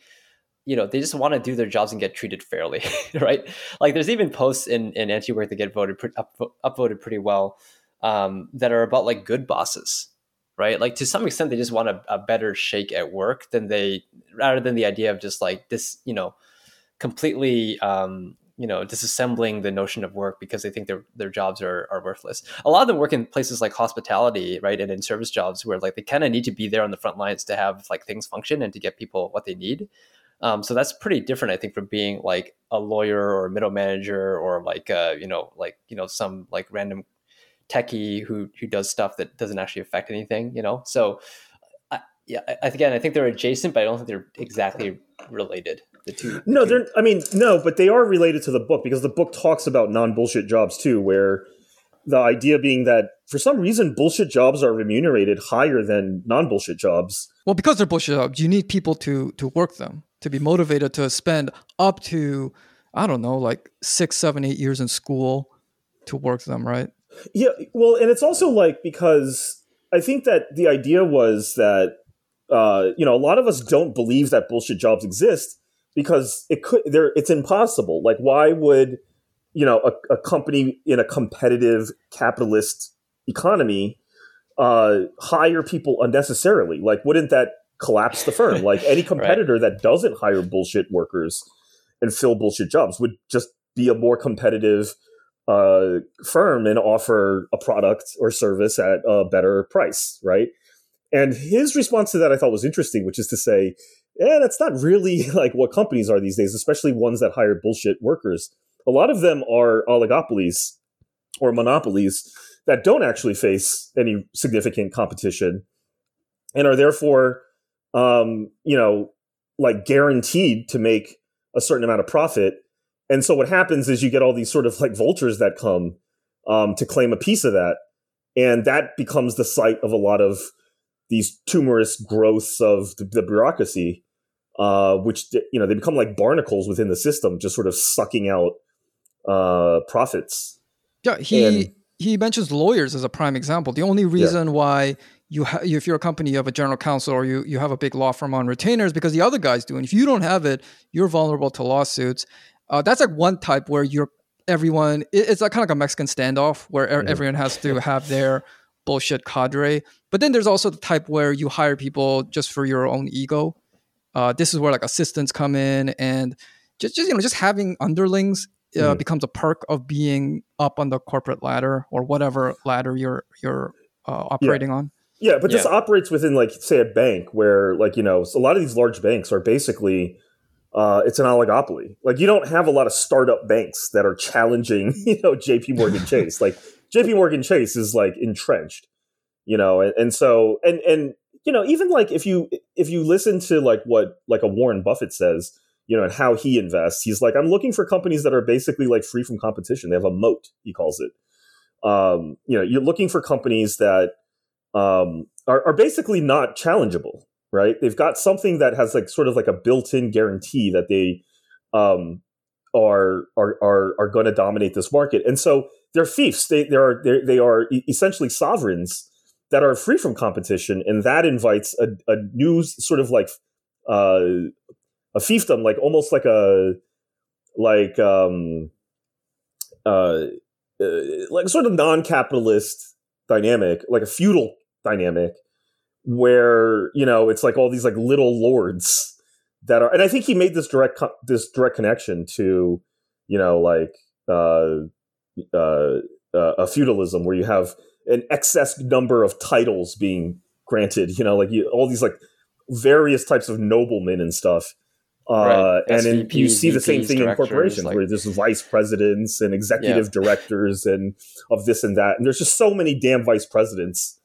they just want to do their jobs and get treated fairly, right? Like there's even posts in anti-work that get upvoted pretty well that are about like good bosses, right? Like to some extent, they just want a better shake at work rather than the idea of just like this, completely, disassembling the notion of work because they think their jobs are worthless. A lot of them work in places like hospitality, right? And in service jobs where like they kind of need to be there on the front lines to have like things function and to get people what they need. So that's pretty different, I think, from being like a lawyer or a middle manager or some like random techie who does stuff that doesn't actually affect anything, So I think they're adjacent, but I don't think they're exactly related. But they are related to the book, because the book talks about non-bullshit jobs too, where the idea being that for some reason, bullshit jobs are remunerated higher than non-bullshit jobs. Well, because they're bullshit jobs, you need people to work them, to be motivated to spend up to, 6, 7, 8 years in school to work them, right? Yeah, well, and it's also like, because I think that the idea was that, a lot of us don't believe that bullshit jobs exist because it's impossible. Like, why would... a company in a competitive capitalist economy hire people unnecessarily? Like, wouldn't that collapse the firm? Like, any competitor right. that doesn't hire bullshit workers and fill bullshit jobs would just be a more competitive firm and offer a product or service at a better price, right? And his response to that I thought was interesting, which is to say, that's not really like what companies are these days, especially ones that hire bullshit workers. A lot of them are oligopolies or monopolies that don't actually face any significant competition and are therefore, guaranteed to make a certain amount of profit. And so what happens is you get all these sort of like vultures that come to claim a piece of that. And that becomes the site of a lot of these tumorous growths of the bureaucracy, which, they become like barnacles within the system, just sort of sucking out profits. Yeah, he mentions lawyers as a prime example. The only reason why if you're a company, you have a general counsel or you have a big law firm on retainers because the other guys do. And if you don't have it, you're vulnerable to lawsuits. That's like one type where it's like kind of like a Mexican standoff where everyone has to have their bullshit cadre. But then there's also the type where you hire people just for your own ego. This is where like assistants come in, and just having underlings becomes a perk of being up on the corporate ladder or whatever ladder you're operating on. Yeah, but this operates within like say a bank where a lot of these large banks are basically it's an oligopoly. Like you don't have a lot of startup banks that are challenging J.P. Morgan Chase. Like J.P. Morgan Chase is like entrenched, and so even like if you listen to like what like a Warren Buffett says. you know, and how he invests. He's like, I'm looking for companies that are basically like free from competition. They have a moat, he calls it. You know, you're looking for companies that are basically not challengeable, right? They've got something that has like sort of like a built-in guarantee that they are going to dominate this market. And so they're fiefs. They are essentially sovereigns that are free from competition, and that invites a new sort of like a fiefdom, like almost like a like sort of non-capitalist dynamic, like a feudal dynamic, where, you know, it's like all these like little lords that are, and I think he made this direct connection to, you know, like a feudalism where you have an excess number of titles being granted, you know, like all these like various types of noblemen and stuff. Right. SVPs, and in, you see VPs, the same thing in corporations, like, where there's vice presidents and executive directors and of this and that. And there's just so many damn vice presidents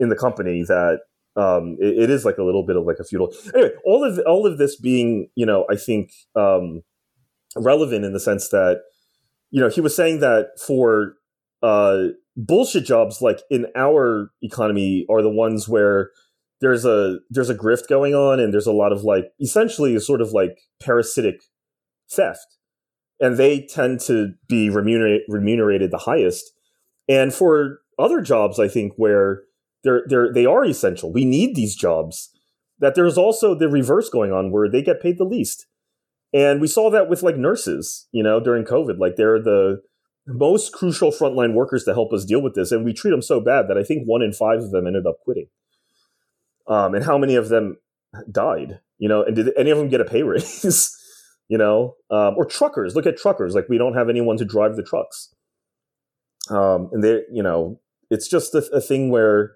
in the company that it is like a little bit of like a feudal. Anyway, all of this being, you know, I think relevant in the sense that, you know, he was saying that for bullshit jobs like in our economy are the ones where there's a grift going on, and there's a lot of like essentially sort of like parasitic theft, and they tend to be remunerated the highest. And for other jobs, I think where they are essential, we need these jobs, that there's also the reverse going on where they get paid the least. And we saw that with like nurses, you know, during COVID, like they're the most crucial frontline workers to help us deal with this. And we treat them so bad that I think 1 in 5 of them ended up quitting. And how many of them died, you know, and did any of them get a pay raise, you know, or truckers, look at truckers. Like, we don't have anyone to drive the trucks. And they, you know, it's just a thing where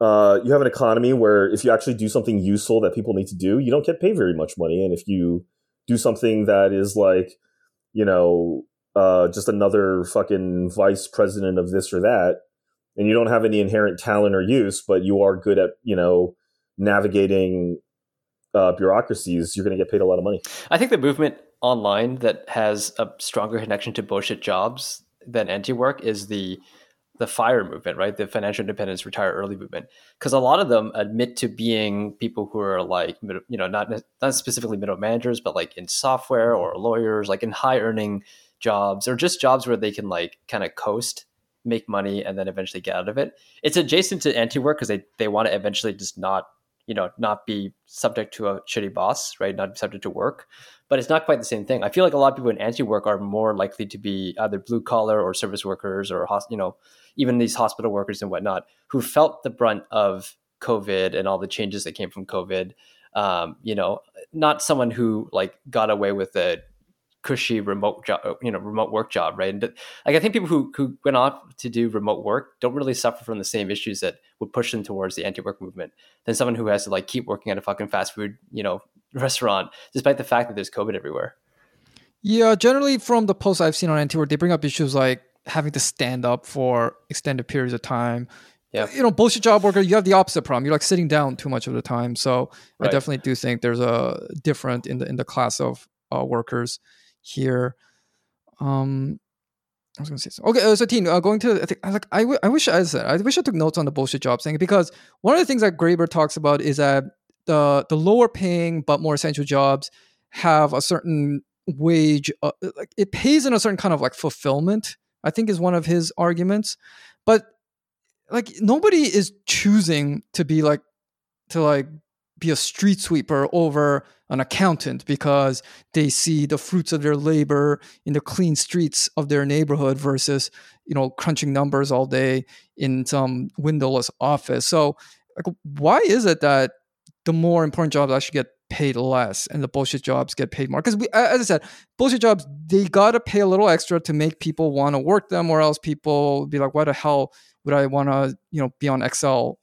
you have an economy where if you actually do something useful that people need to do, you don't get paid very much money. And if you do something that is like, you know, just another fucking vice president of this or that, and you don't have any inherent talent or use, but you are good at, you know, navigating bureaucracies, you're going to get paid a lot of money. I think the movement online that has a stronger connection to bullshit jobs than anti-work is the FIRE movement, right? The financial independence, retire early movement. Because a lot of them admit to being people who are like, you know, not specifically middle managers, but like in software or lawyers, like in high earning jobs, or just jobs where they can like kind of coast, make money, and then eventually get out of it. It's adjacent to anti-work because they want to eventually just not be subject to a shitty boss, right? Not subject to work, but it's not quite the same thing. I feel like a lot of people in anti-work are more likely to be either blue collar or service workers, or, you know, even these hospital workers and whatnot, who felt the brunt of COVID and all the changes that came from COVID. You know, not someone who like got away with it, cushy remote job, you know, remote work job, right? And like, I think people who went off to do remote work don't really suffer from the same issues that would push them towards the anti-work movement than someone who has to like keep working at a fucking fast food, you know, restaurant, despite the fact that there's COVID everywhere. Yeah, generally from the posts I've seen on anti-work, they bring up issues like having to stand up for extended periods of time. Yeah, you know, bullshit job worker, you have the opposite problem. You're like sitting down too much of the time. So right. I definitely do think there's a different in the class of workers here. I was gonna say something. Okay, so Teen, going to, I think, like, I wish I took notes on the bullshit job thing, because one of the things that Graeber talks about is that the lower paying but more essential jobs have a certain wage, like it pays in a certain kind of like fulfillment, I think is one of his arguments. But like, nobody is choosing to be like be a street sweeper over an accountant because they see the fruits of their labor in the clean streets of their neighborhood versus, you know, crunching numbers all day in some windowless office. So like, why is it that the more important jobs actually get paid less and the bullshit jobs get paid more? Because as I said, bullshit jobs, they got to pay a little extra to make people want to work them, or else people be like, why the hell would I want to, you know, be on Excel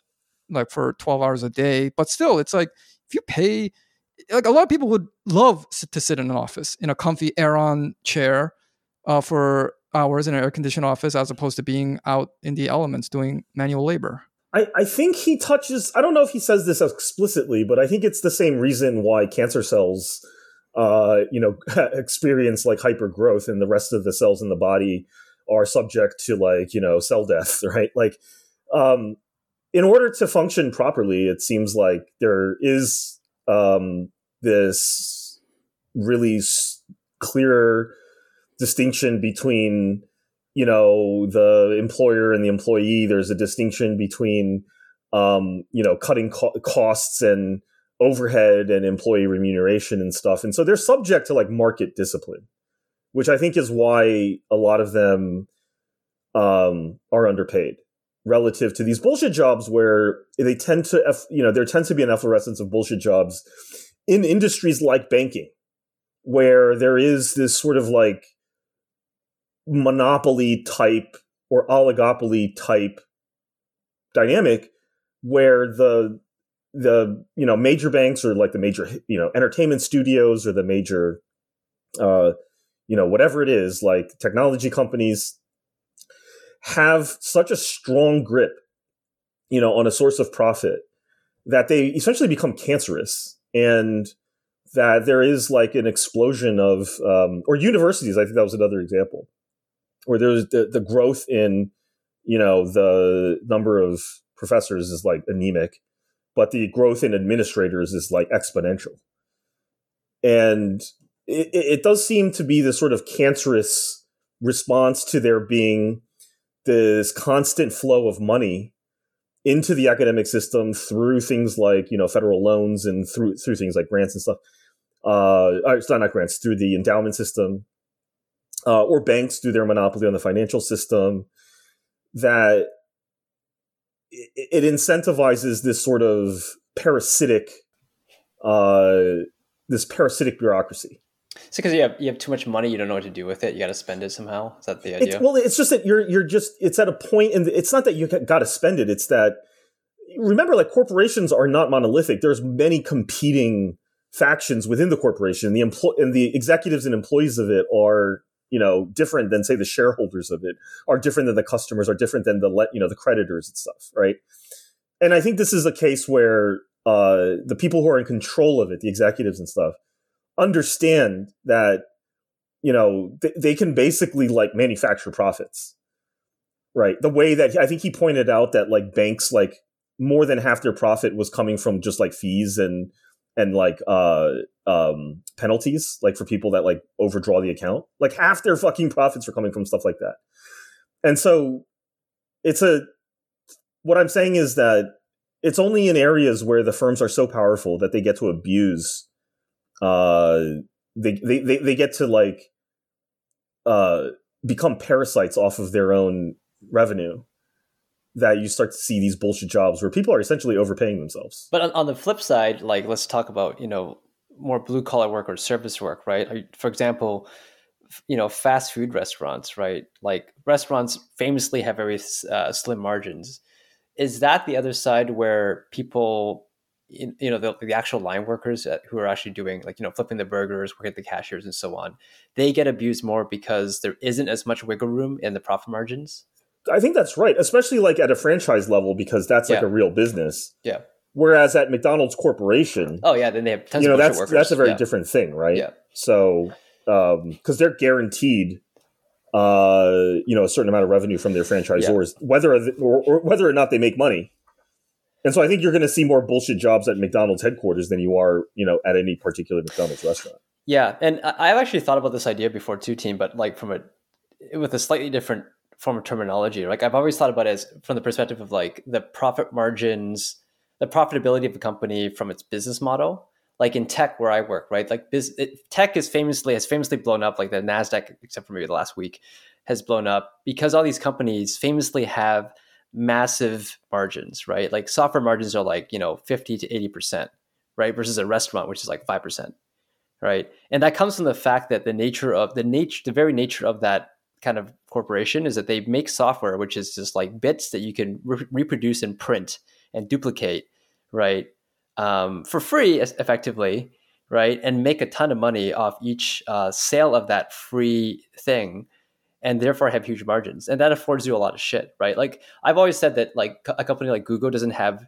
like for 12 hours a day? But still, it's like, if you pay, like, a lot of people would love to sit in an office in a comfy air-on chair for hours in an air-conditioned office, as opposed to being out in the elements doing manual labor. I think he touches, I don't know if he says this explicitly, but I think it's the same reason why cancer cells experience like hyper growth, and the rest of the cells in the body are subject to cell death, right? In order to function properly, it seems like there is this really clear distinction between, the employer and the employee. There's a distinction between, cutting costs and overhead and employee remuneration and stuff. And so they're subject to market discipline, which I think is why a lot of them are underpaid relative to these bullshit jobs, where they tend to, there tends to be an efflorescence of bullshit jobs in industries like banking, where there is this sort of monopoly type or oligopoly type dynamic, where the major banks, or the major, entertainment studios, or the major, whatever it is, technology companies, have such a strong grip, on a source of profit, that they essentially become cancerous, and that there is an explosion of, or universities. I think that was another example, where there's the growth in, the number of professors is anemic, but the growth in administrators is exponential. And it does seem to be this sort of cancerous response to there being this constant flow of money into the academic system through things like, federal loans, and through things like grants and stuff. It's not grants, through the endowment system, or banks through their monopoly on the financial system, that it incentivizes this sort of parasitic bureaucracy. It's because you have too much money, you don't know what to do with it. You got to spend it somehow. Is that the idea? It's just that it's at a point, and it's not that you got to spend it. It's that, remember, corporations are not monolithic. There's many competing factions within the corporation. The executives and employees of it are different than, say, the shareholders of it, are different than the customers, are different than the creditors and stuff, right? And I think this is a case where the people who are in control of it, the executives and stuff, understand that, they can basically manufacture profits, right? The way that I think he pointed out that banks, more than half their profit was coming from just fees and penalties, for people that overdraw the account. Half their fucking profits are coming from stuff like that. And so what I'm saying is that it's only in areas where the firms are so powerful that they get to abuse. They get to become parasites off of their own revenue, that you start to see these bullshit jobs where people are essentially overpaying themselves. But on the flip side, let's talk about, more blue collar work or service work, right? For example, fast food restaurants, right? Restaurants famously have very slim margins. Is that the other side, where people, the actual line workers who are actually doing flipping the burgers, working at the cashiers and so on, they get abused more because there isn't as much wiggle room in the profit margins? I think that's right, especially at a franchise level, because that's a real business. Yeah. Whereas at McDonald's Corporation, then they have tons of workers. That's a very different thing, right? Yeah. So because they're guaranteed a certain amount of revenue from their franchisors, whether or not they make money. And so I think you're going to see more bullshit jobs at McDonald's headquarters than you are, at any particular McDonald's restaurant. Yeah. And I've actually thought about this idea before too, team, but with a slightly different form of terminology. I've always thought about it as from the perspective of the profit margins, the profitability of a company from its business model. In tech where I work, right? Tech has famously blown up, the NASDAQ, except for maybe the last week, has blown up because all these companies famously have massive margins, right? Software margins are 50 to 80%, right? Versus a restaurant, which is 5%, right? And that comes from the fact that the very nature of that kind of corporation is that they make software, which is just bits that you can reproduce and print and duplicate, right? For free, effectively, right? And make a ton of money off each sale of that free thing, and therefore have huge margins. And that affords you a lot of shit, right? I've always said that a company like Google doesn't have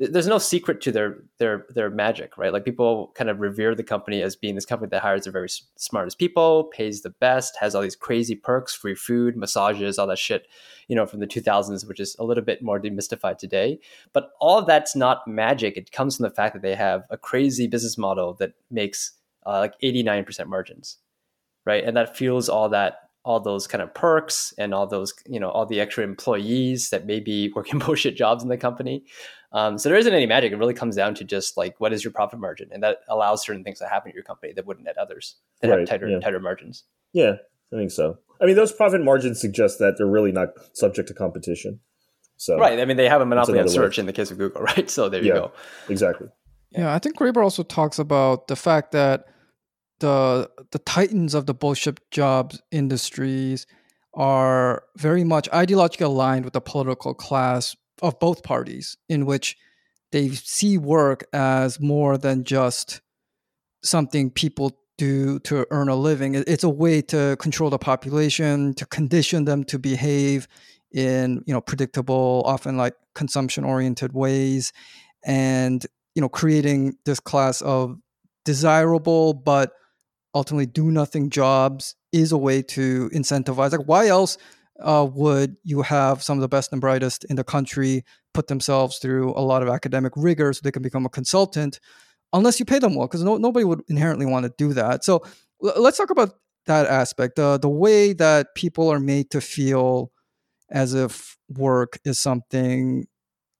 there's no secret to their magic, right? Like, people kind of revere the company as being this company that hires the very smartest people, pays the best, has all these crazy perks, free food, massages, all that shit, you know, from the 2000s, which is a little bit more demystified today. But all of that's not magic. It comes from the fact that they have a crazy business model that makes like 89% margins, right? And that fuels all those kind of perks and all those, you know, all the extra employees that maybe working bullshit jobs in the company. So there isn't any magic. It really comes down to just like, what is your profit margin? And that allows certain things to happen at your company that wouldn't at others that have tighter margins. Yeah, I think so. I mean, those profit margins suggest that they're really not subject to competition. So right. I mean, they have a monopoly on search in the case of Google, right? So there you go. Exactly. Yeah, I think Graeber also talks about the fact that the titans of the bullshit jobs industries are very much ideologically aligned with the political class of both parties, in which they see work as more than just something people do to earn a living. It's a way to control the population, to condition them to behave in, you know, predictable, often like consumption-oriented ways, and, you know, creating this class of desirable but ultimately do nothing jobs is a way to incentivize. Like, why else would you have some of the best and brightest in the country put themselves through a lot of academic rigor so they can become a consultant, unless you pay them well? Because nobody would inherently want to do that. So let's talk about that aspect, the way that people are made to feel as if work is something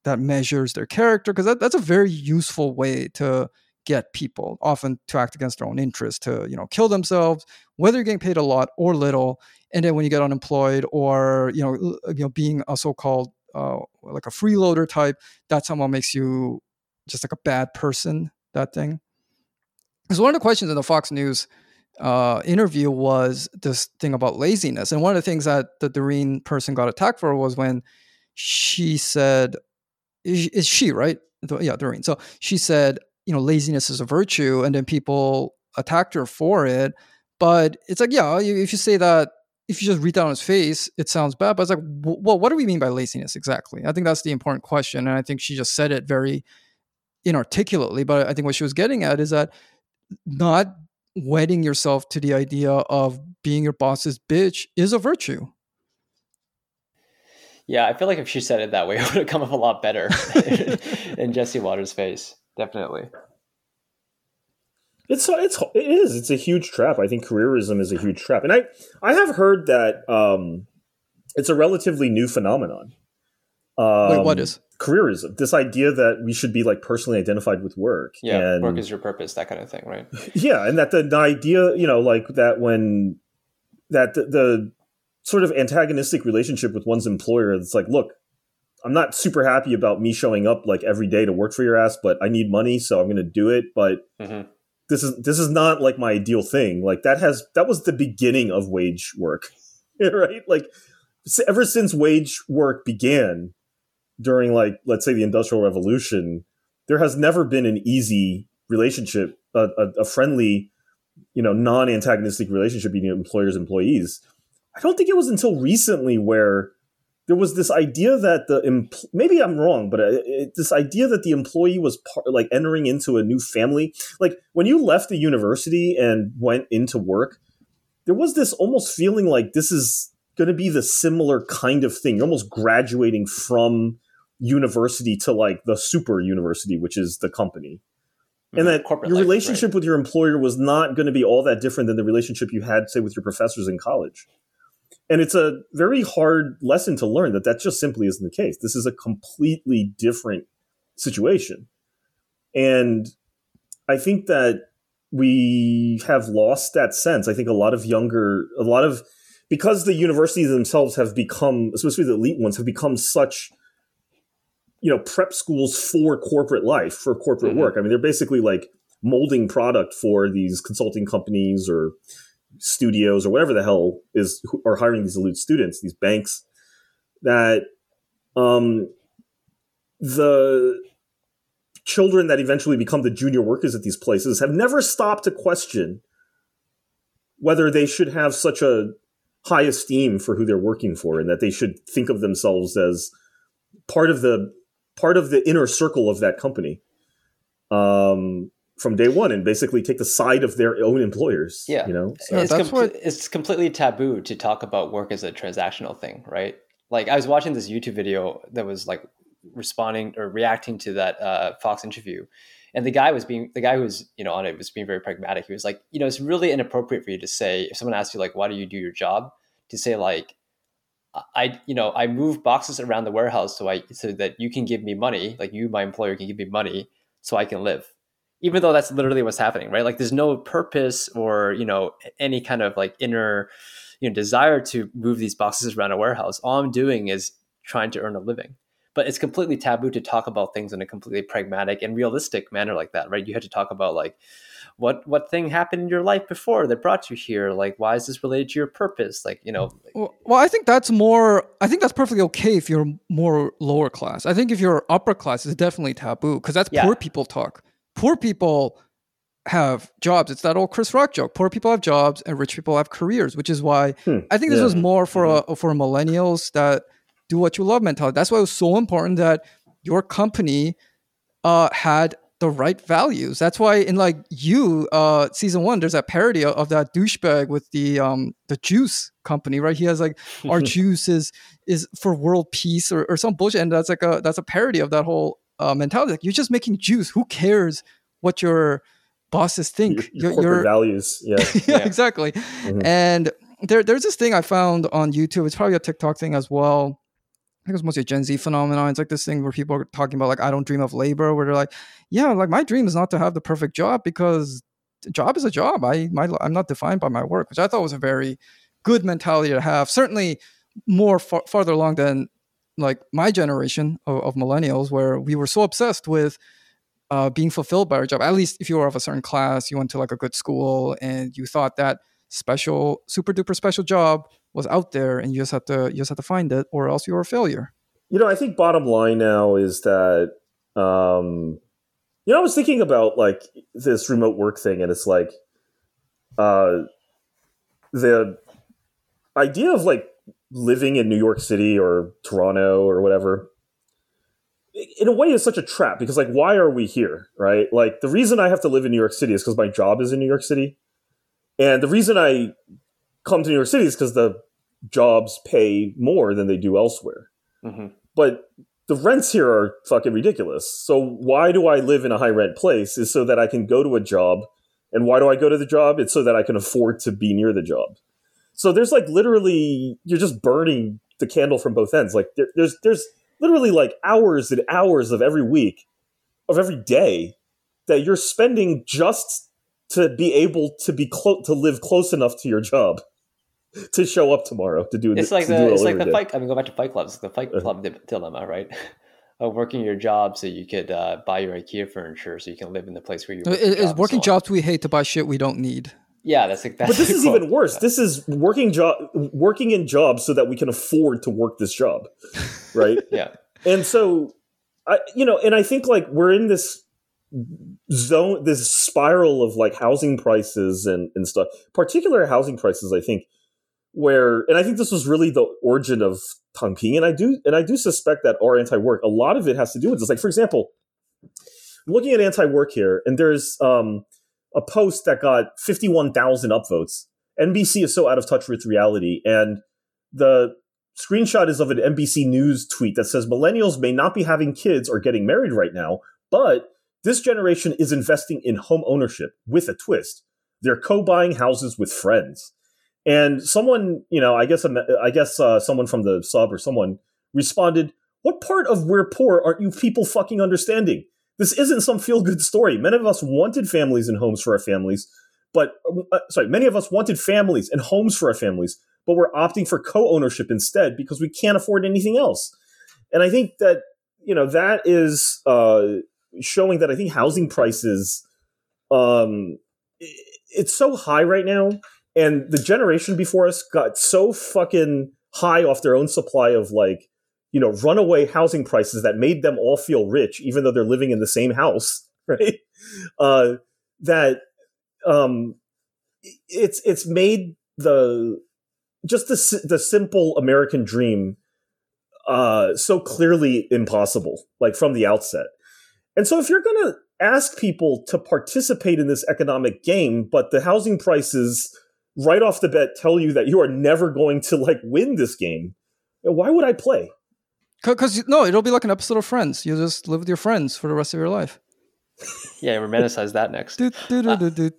that measures their character, because that's a very useful way to get people often to act against their own interest, to, you know, kill themselves, whether you're getting paid a lot or little. And then when you get unemployed or, you know, being a so-called like a freeloader type, that somehow makes you just like a bad person, that thing. Because one of the questions in the Fox News interview was this thing about laziness. And one of the things that the Doreen person got attacked for was when she said, is she, right? Yeah, Doreen. So she said, you know, laziness is a virtue, and then people attacked her for it. But it's like, yeah, if you say that, if you just read that on his face, it sounds bad. But it's like, well, what do we mean by laziness exactly? I think that's the important question. And I think she just said it very inarticulately. But I think what she was getting at is that not wedding yourself to the idea of being your boss's bitch is a virtue. Yeah, I feel like if she said it that way, it would have come up a lot better in Jesse Waters' face. Definitely. It is. It's a huge trap. I think careerism is a huge trap. And I have heard that it's a relatively new phenomenon. Wait, what is? Careerism. This idea that we should be like personally identified with work. Yeah, and work is your purpose, that kind of thing, right? Yeah, and that the idea, you know, like that when that the sort of antagonistic relationship with one's employer, it's like, look, I'm not super happy about me showing up like every day to work for your ass, but I need money, so I'm going to do it. But this is not like my ideal thing. Like that was the beginning of wage work, right? Like ever since wage work began during like, let's say the Industrial Revolution, there has never been an easy relationship, a friendly, you know, non-antagonistic relationship between employers and employees. I don't think it was until recently where there was this idea that maybe I'm wrong, but this idea that the employee was like entering into a new family. Like when you left the university and went into work, there was this almost feeling like this is going to be the similar kind of thing. You're almost graduating from university to like the super university, which is the company. And that corporate your relationship life, right, with your employer was not going to be all that different than the relationship you had, say, with your professors in college. And it's a very hard lesson to learn that just simply isn't the case. This is a completely different situation. And I think that we have lost that sense. I think because the universities themselves have become, especially the elite ones, have become such, you know, prep schools for corporate life, for corporate work. I mean, they're basically like molding product for these consulting companies or studios or whatever the hell are hiring these elite students, these banks, that the children that eventually become the junior workers at these places have never stopped to question whether they should have such a high esteem for who they're working for, and that they should think of themselves as part of the part of the inner circle of that company from day one and basically take the side of their own employers. Yeah. You know, so it's completely taboo to talk about work as a transactional thing, right? Like I was watching this YouTube video that was like responding or reacting to that Fox interview. And the guy who was, you know, on it was being very pragmatic. He was like, you know, it's really inappropriate for you to say, if someone asks you like, why do you do your job? To say like, I move boxes around the warehouse so that you can give me money, like you, my employer, can give me money so I can live. Even though that's literally what's happening, right? Like there's no purpose or, you know, any kind of like inner, you know, desire to move these boxes around a warehouse. All I'm doing is trying to earn a living. But it's completely taboo to talk about things in a completely pragmatic and realistic manner like that, right? You had to talk about like what thing happened in your life before that brought you here? Like, why is this related to your purpose? Like, you know. Well, I think that's perfectly okay if you're more lower class. I think if you're upper class, it's definitely taboo because that's poor people talk. Poor people have jobs. It's that old Chris Rock joke. Poor people have jobs and rich people have careers, which is why I think this was more for millennials that do what you love mentality. That's why it was so important that your company had the right values. That's why in like you season one, there's that parody of that douchebag with the juice company, right? He has like our juice is for world peace or some bullshit, and that's a parody of that whole mentality. Like you're just making juice. Who cares what your bosses think? Your values, yeah, exactly. Mm-hmm. And there's this thing I found on YouTube. It's probably a TikTok thing as well. I think it's mostly a Gen Z phenomenon. It's like this thing where people are talking about like, I don't dream of labor, where they're like, yeah, like my dream is not to have the perfect job because a job is a job. I'm not defined by my work, which I thought was a very good mentality to have. Certainly more farther along than like my generation of millennials, where we were so obsessed with being fulfilled by our job. At least if you were of a certain class, you went to like a good school and you thought that special, super duper special job was out there, and you just have to find it, or else you're a failure. You know, I think bottom line now is that, you know, I was thinking about like this remote work thing, and it's like the idea of like living in New York City or Toronto or whatever, in a way, is such a trap because like, why are we here, right? Like the reason I have to live in New York City is because my job is in New York City, and the reason I come to New York City is because the jobs pay more than they do elsewhere. Mm-hmm. But the rents here are fucking ridiculous. So why do I live in a high rent place? Is so that I can go to a job. And why do I go to the job? It's so that I can afford to be near the job. So there's like literally, you're just burning the candle from both ends. Like there's literally like hours and hours of every week, of every day that you're spending just to be able to be to live close enough to your job. To show up tomorrow to do it. It's like the Fight. I mean, go back to Fight Club. It's the Fight Club dilemma, right? Of working your job so you could buy your IKEA furniture, so you can live in the place where you. It's working jobs we hate to buy shit we don't need. Yeah, that's like that. But this is even worse. This is working in jobs so that we can afford to work this job, right? Yeah. And so, I think like we're in this zone, this spiral of like housing prices and stuff. Particular housing prices, I think. And I think this was really the origin of Tang Ping, and I do suspect that r/anti-work, a lot of it has to do with this. Like, for example, I'm looking at anti-work here, and there's a post that got 51,000 upvotes. NBC is so out of touch with reality, and the screenshot is of an NBC News tweet that says millennials may not be having kids or getting married right now, but this generation is investing in home ownership with a twist. They're co-buying houses with friends. And someone, you know, I guess someone from the sub or someone responded, "What part of we're poor aren't you people fucking understanding? This isn't some feel-good story. Many of us wanted families and homes for our families, but we're opting for co-ownership instead because we can't afford anything else." And I think that, you know, that is showing that I think housing prices, it's so high right now. And the generation before us got so fucking high off their own supply of like, you know, runaway housing prices that made them all feel rich, even though they're living in the same house, right? It's made the simple American dream so clearly impossible, like from the outset. And so if you're going to ask people to participate in this economic game, but the housing prices right off the bat tell you that you are never going to like win this game, why would I play? Because, no, it'll be like an episode of Friends. You'll just live with your friends for the rest of your life. Yeah, romanticize that next.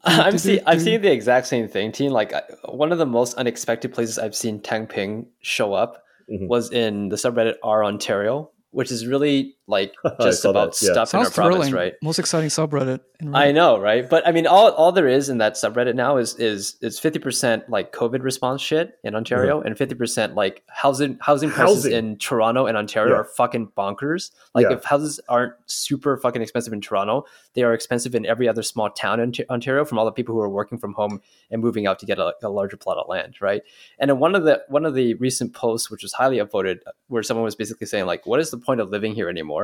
I'm seeing the exact same thing, Teen. Like, one of the most unexpected places I've seen Tang Ping show up was in the subreddit r/Ontario, which is really like just about stuff in our province, right? Most exciting subreddit. I know, right? But I mean, all there is in that subreddit now is 50% like COVID response shit in Ontario, and 50% like housing prices in Toronto and Ontario are fucking bonkers. Like if houses aren't super fucking expensive in Toronto, they are expensive in every other small town in Ontario from all the people who are working from home and moving out to get a larger plot of land, right? And in one of the recent posts, which was highly upvoted, where someone was basically saying like, "What is the point of living here anymore?"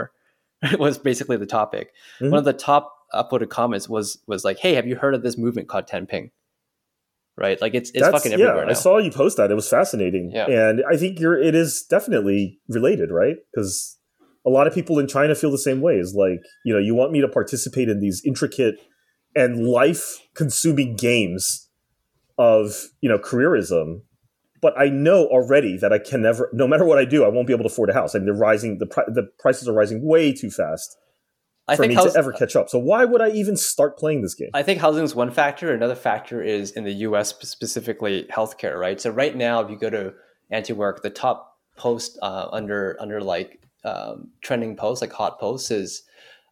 was basically the topic. One of the top uploaded comments was like, "Hey, have you heard of this movement called Tang Ping?" Right? Like it's fucking everywhere. Yeah, now. I saw you post that. It was fascinating. Yeah. And I think it is definitely related, right? Because a lot of people in China feel the same way. Is like, you know, you want me to participate in these intricate and life-consuming games of, you know, careerism, but I know already that I can never, no matter what I do, I won't be able to afford a house. I mean, they're rising, the prices are rising way too fast for me to ever catch up. So why would I even start playing this game? I think housing is one factor. Another factor is in the US, specifically healthcare, right? So right now, if you go to anti-work, the top post under like trending posts, like hot posts, is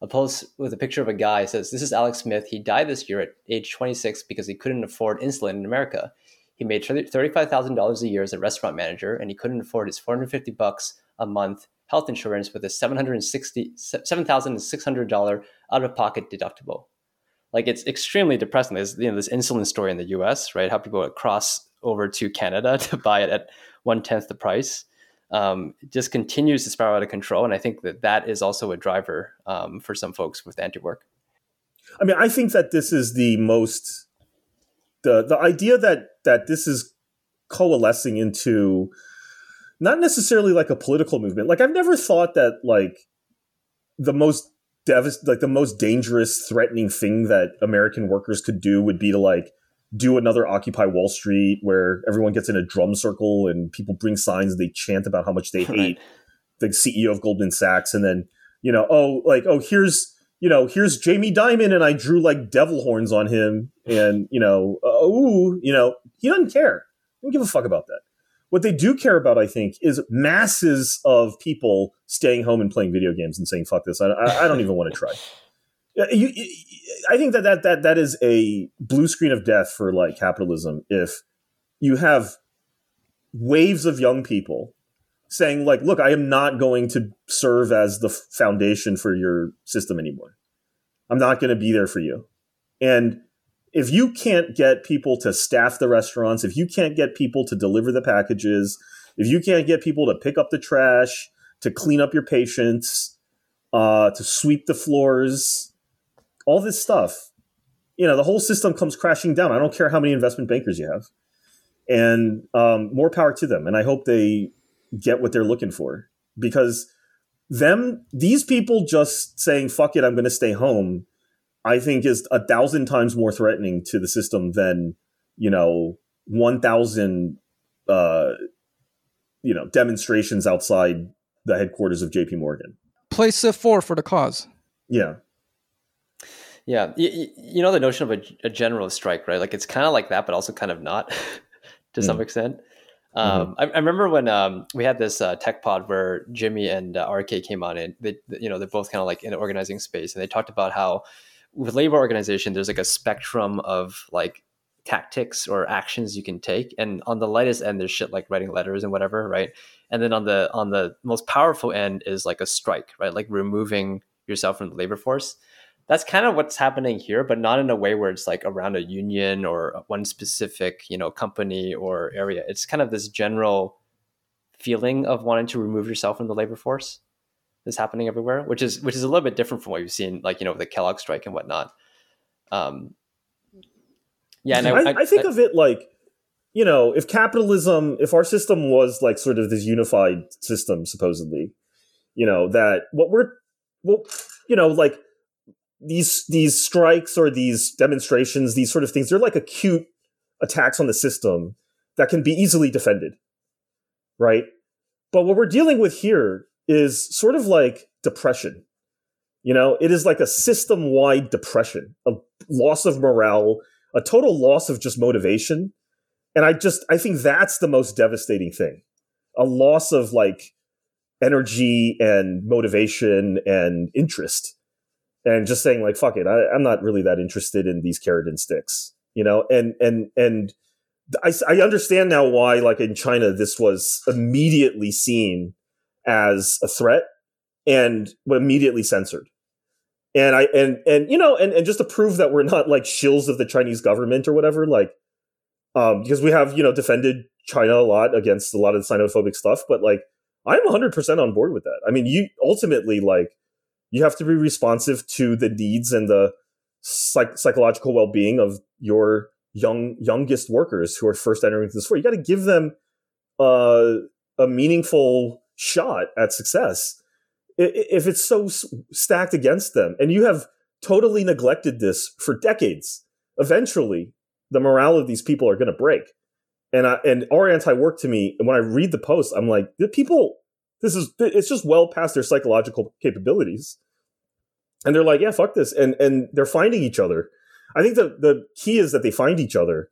a post with a picture of a guy that says, "This is Alex Smith. He died this year at age 26 because he couldn't afford insulin in America. He made $35,000 a year as a restaurant manager, and he couldn't afford his $450 a month health insurance with a $7,600 out-of-pocket deductible." Like, it's extremely depressing. There's, you know, this insulin story in the U.S., right? How people cross over to Canada to buy it at 1/10 the price. It just continues to spiral out of control, and I think that is also a driver for some folks with anti-work. I mean, I think that this is the most... The idea that this is coalescing into not necessarily like a political movement. Like, I've never thought that like the most dangerous, threatening thing that American workers could do would be to like do another Occupy Wall Street, where everyone gets in a drum circle and people bring signs and they chant about how much they hate the CEO of Goldman Sachs, and then, you know, here's. You know, here's Jamie Dimon, and I drew like devil horns on him, and, you know, he doesn't care. I don't give a fuck about that. What they do care about, I think, is masses of people staying home and playing video games and saying, "Fuck this, I don't even want to try." I think that is a blue screen of death for like capitalism. If you have waves of young people saying like, "Look, I am not going to serve as the foundation for your system anymore. I'm not going to be there for you." And if you can't get people to staff the restaurants, if you can't get people to deliver the packages, if you can't get people to pick up the trash, to clean up your patients, to sweep the floors, all this stuff, you know, the whole system comes crashing down. I don't care how many investment bankers you have. And more power to them. And I hope they get what they're looking for, because these people just saying, "Fuck it, I'm going to stay home," I think is 1,000 times more threatening to the system than, you know, 1,000, you know, demonstrations outside the headquarters of J.P. Morgan. Play SIF 4 for the cause. Yeah. Yeah. You know, the notion of a general strike, right? Like, it's kind of like that, but also kind of not to some extent. I remember when we had this tech pod where Jimmy and RK came on, and they're both kind of like in an organizing space, and they talked about how with labor organization, there's like a spectrum of like tactics or actions you can take, and on the lightest end, there's shit like writing letters and whatever, right? And then on the most powerful end is like a strike, right? Like removing yourself from the labor force. That's kind of what's happening here, but not in a way where it's like around a union or one specific, you know, company or area. It's kind of this general feeling of wanting to remove yourself from the labor force that's happening everywhere, which is a little bit different from what you've seen, like, you know, the Kellogg strike and whatnot. Yeah, and I think of it like, you know, if capitalism, if our system was like sort of this unified system, supposedly, you know, that what we're, well, you know, like these strikes or these demonstrations, these sort of things, they're like acute attacks on the system that can be easily defended, right? But what we're dealing with here is sort of like depression. You know, it is like a system-wide depression, a loss of morale, a total loss of just motivation. And I think that's the most devastating thing, a loss of like energy and motivation and interest, and just saying like, fuck it, I'm not really that interested in these carrot and sticks, you know? And I understand now why, like in China, this was immediately seen as a threat and immediately censored. And you know, and just to prove that we're not like shills of the Chinese government or whatever, like, because we have, you know, defended China a lot against a lot of the Sinophobic stuff, but like, I'm 100% on board with that. I mean, you ultimately, like, you have to be responsive to the needs and the psychological well-being of your youngest workers who are first entering into this war. You got to give them a meaningful shot at success if it's so stacked against them. And you have totally neglected this for decades. Eventually, the morale of these people are going to break. And r/anti-work, to me, when I read the post, I'm like, the people, it's just well past their psychological capabilities. And they're like, yeah, fuck this. And they're finding each other. I think the key is that they find each other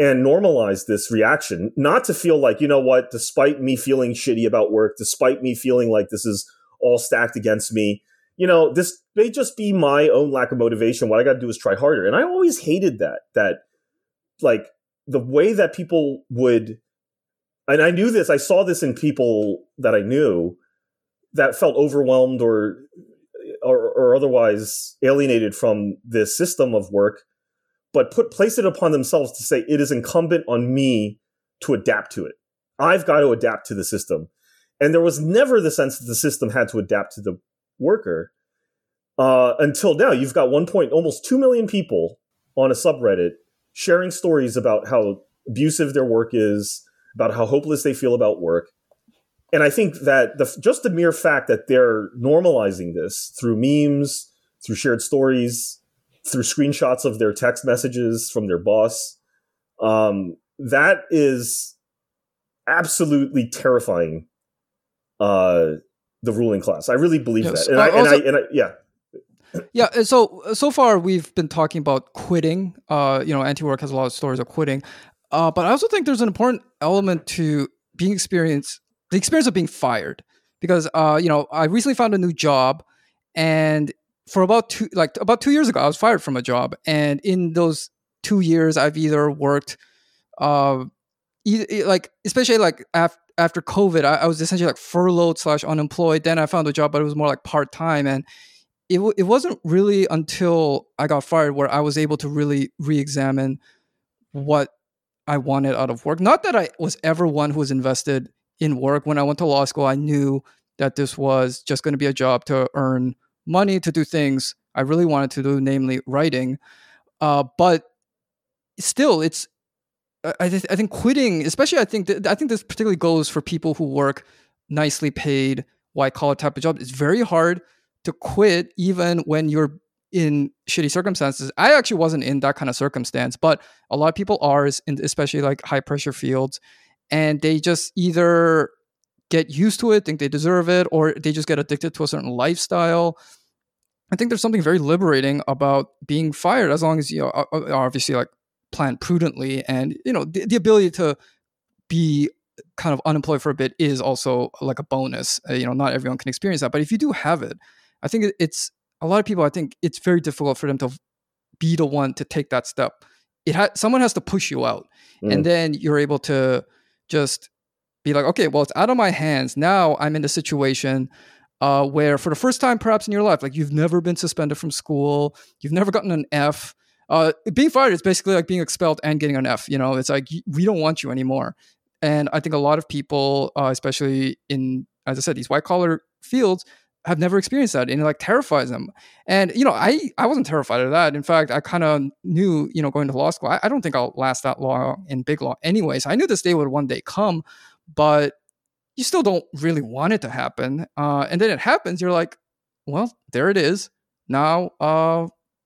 and normalize this reaction, not to feel like, you know what, despite me feeling shitty about work, despite me feeling like this is all stacked against me, you know, this may just be my own lack of motivation. What I got to do is try harder. And I always hated that like the way that people would, and I knew this, I saw this in people that I knew that felt overwhelmed or otherwise alienated from this system of work, but place it upon themselves to say, it is incumbent on me to adapt to it. I've got to adapt to the system. And there was never the sense that the system had to adapt to the worker until now. You've got almost 2 million people on a subreddit sharing stories about how abusive their work is, about how hopeless they feel about work. And I think that just the mere fact that they're normalizing this through memes, through shared stories, through screenshots of their text messages from their boss, that is absolutely terrifying the ruling class. I really believe yes. that. And yeah. So far we've been talking about quitting. You know, anti-work has a lot of stories of quitting. But I also think there's an important element to the experience of being fired, because you know, I recently found a new job, and for about 2 years ago, I was fired from a job. And in those 2 years, I've either worked, especially like after COVID, I was essentially like furloughed/unemployed. Then I found a job, but it was more like part time, and it wasn't really until I got fired where I was able to really re-examine what I wanted out of work. Not that I was ever one who was invested in work. When I went to law school, I knew that this was just going to be a job to earn money, to do things I really wanted to do, namely writing. But still, I think quitting, especially, I think this particularly goes for people who work nicely paid, white collar type of job. It's very hard to quit even when you're in shitty circumstances. I actually wasn't in that kind of circumstance, but a lot of people are, especially like high pressure fields, and they just either get used to it, think they deserve it, or they just get addicted to a certain lifestyle. I think there's something very liberating about being fired, as long as you know, obviously, like, plan prudently, and you know, the ability to be kind of unemployed for a bit is also like a bonus. You know, not everyone can experience that, but if you do have it, I think it's a lot of people, I think it's very difficult for them to be the one to take that step. Someone has to push you out. Mm. And then you're able to just be like, okay, well, it's out of my hands. Now I'm in a situation where for the first time, perhaps in your life, like you've never been suspended from school. You've never gotten an F. Being fired is basically like being expelled and getting an F. You know, it's like, we don't want you anymore. And I think a lot of people, especially in, as I said, these white collar fields, have never experienced that, and it like terrifies them. And, you know, I wasn't terrified of that. In fact, I kind of knew, you know, going to law school, I don't think I'll last that long in big law anyway. So I knew this day would one day come, but you still don't really want it to happen. And then it happens. You're like, well, there it is. Now,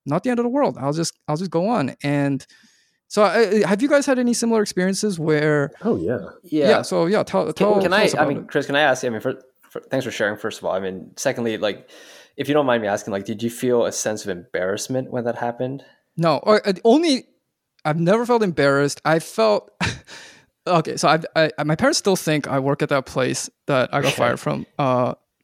not the end of the world. I'll just go on. And so have you guys had any similar experiences where... Oh, yeah. Yeah. Yeah. So, yeah. Tell us about it. Chris, can I ask, thanks for sharing, first of all. I mean, secondly, like, if you don't mind me asking, like, did you feel a sense of embarrassment when that happened? No, I've never felt embarrassed. I felt, okay, so my parents still think I work at that place that I got fired from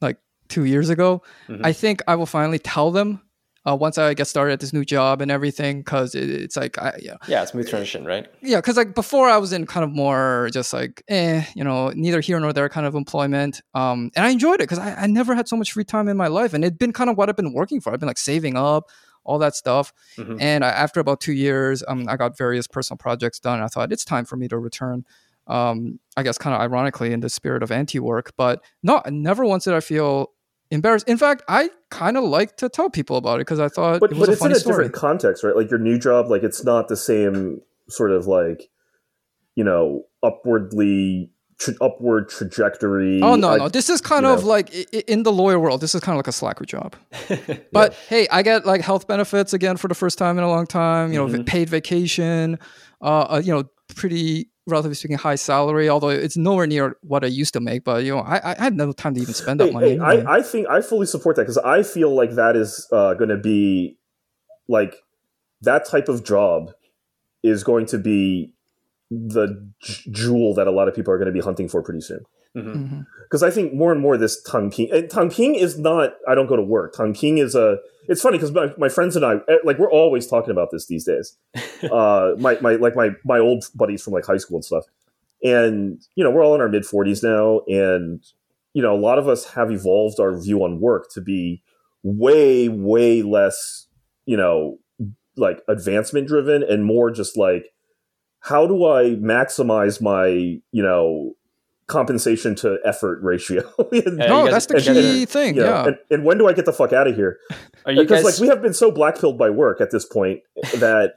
like 2 years ago. Mm-hmm. I think I will finally tell them once I get started at this new job and everything, because it's like, it's smooth transition, right? Yeah, because like before I was in kind of more just like, neither here nor there kind of employment. And I enjoyed it because I never had so much free time in my life. And it'd been kind of what I've been working for. I've been like saving up, all that stuff. Mm-hmm. And after about 2 years, I got various personal projects done. I thought it's time for me to return, I guess kind of ironically in the spirit of anti-work. But no, never once did I feel embarrassed. In fact, I kind of like to tell people about it because I thought it was a funny story. Different context, right? Like your new job, like it's not the same sort of like, you know, upward trajectory. Oh, no, no. This is kind of like in the lawyer world, this is kind of like a slacker job. But hey, I get like health benefits again for the first time in a long time, you know, paid vacation, pretty, relatively speaking, high salary, although it's nowhere near what I used to make. But, you know, I had no time to even spend that money. Anyway. I think I fully support that because I feel like that is going to be like that type of job is going to be the jewel that a lot of people are going to be hunting for pretty soon. Because I think more and more this Tang Ping is not, I don't go to work. Tang Ping is it's funny because my friends and I, like we're always talking about this these days. My old buddies from like high school and stuff. And, you know, we're all in our mid 40s now. And, you know, a lot of us have evolved our view on work to be way, way less, you know, like advancement driven and more just like, how do I maximize my, you know, compensation to effort ratio? That's the key thing. You know, yeah. And when do I get the fuck out of here? Because like we have been so blackpilled by work at this point that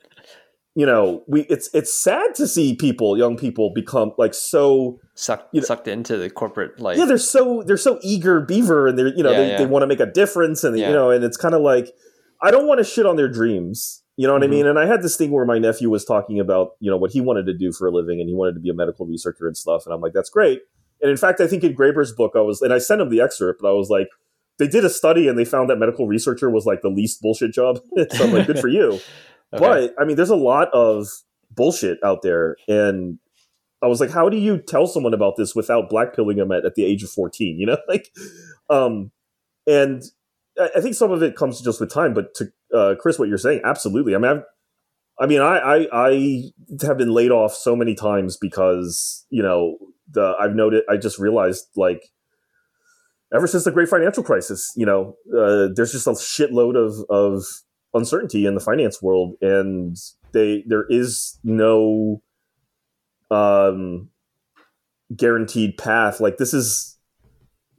you know it's sad to see young people become like so sucked into the corporate life. Yeah, they're so eager beaver and they want to make a difference and you know and it's kind of like I don't want to shit on their dreams. You know what I mean? And I had this thing where my nephew was talking about, you know, what he wanted to do for a living and he wanted to be a medical researcher and stuff. And I'm like, that's great. And in fact, I think in Graeber's book, I sent him the excerpt, but I was like, they did a study and they found that medical researcher was like the least bullshit job. So I'm like, good for you. Okay. But I mean, there's a lot of bullshit out there. And I was like, how do you tell someone about this without blackpilling them at the age of 14? You know, like, and I think some of it comes just with time, but to Chris, what you're saying, absolutely. I mean, I have been laid off so many times because you know I just realized like ever since the Great Financial Crisis, you know, there's just a shitload of uncertainty in the finance world, and there is no guaranteed path. Like this is.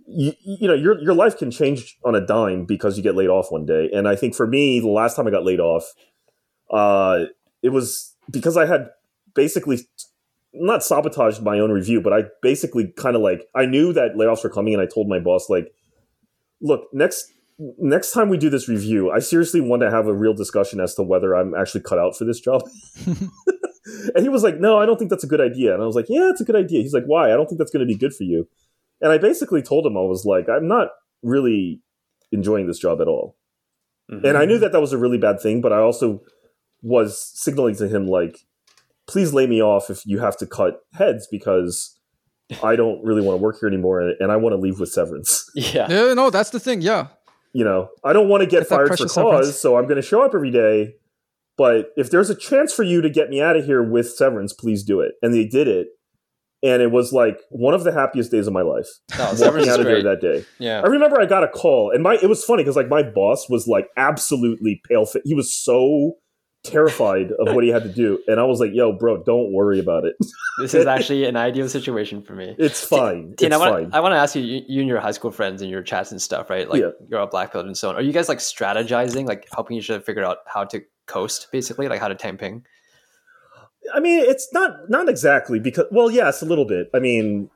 You know, your life can change on a dime because you get laid off one day. And I think for me, the last time I got laid off, it was because I had basically not sabotaged my own review, but I basically kind of like, I knew that layoffs were coming and I told my boss like, look, next time we do this review, I seriously want to have a real discussion as to whether I'm actually cut out for this job. And he was like, no, I don't think that's a good idea. And I was like, yeah, it's a good idea. He's like, why? I don't think that's going to be good for you. And I basically told him, I was like, I'm not really enjoying this job at all. Mm-hmm. And I knew that was a really bad thing, but I also was signaling to him, like, please lay me off if you have to cut heads because I don't really want to work here anymore and I want to leave with severance. Yeah. Yeah, no, that's the thing. Yeah. You know, I don't want to get fired for cause, so I'm going to show up every day. But if there's a chance for you to get me out of here with severance, please do it. And they did it. And it was like one of the happiest days of my life. Oh, walking out of there that day. Yeah. I remember I got a call, and it was funny because like my boss was like absolutely pale-faced. He was so terrified of what he had to do. And I was like, yo, bro, don't worry about it. This is actually an ideal situation for me. It's fine. It's fine. I want to ask you, you and your high school friends and your chats and stuff, right? Like, yeah. You're all black belt and so on. Are you guys like strategizing, like helping each other figure out how to coast, basically, like how to Tang Ping? I mean, it's not exactly because, well, yes, a little bit. I mean,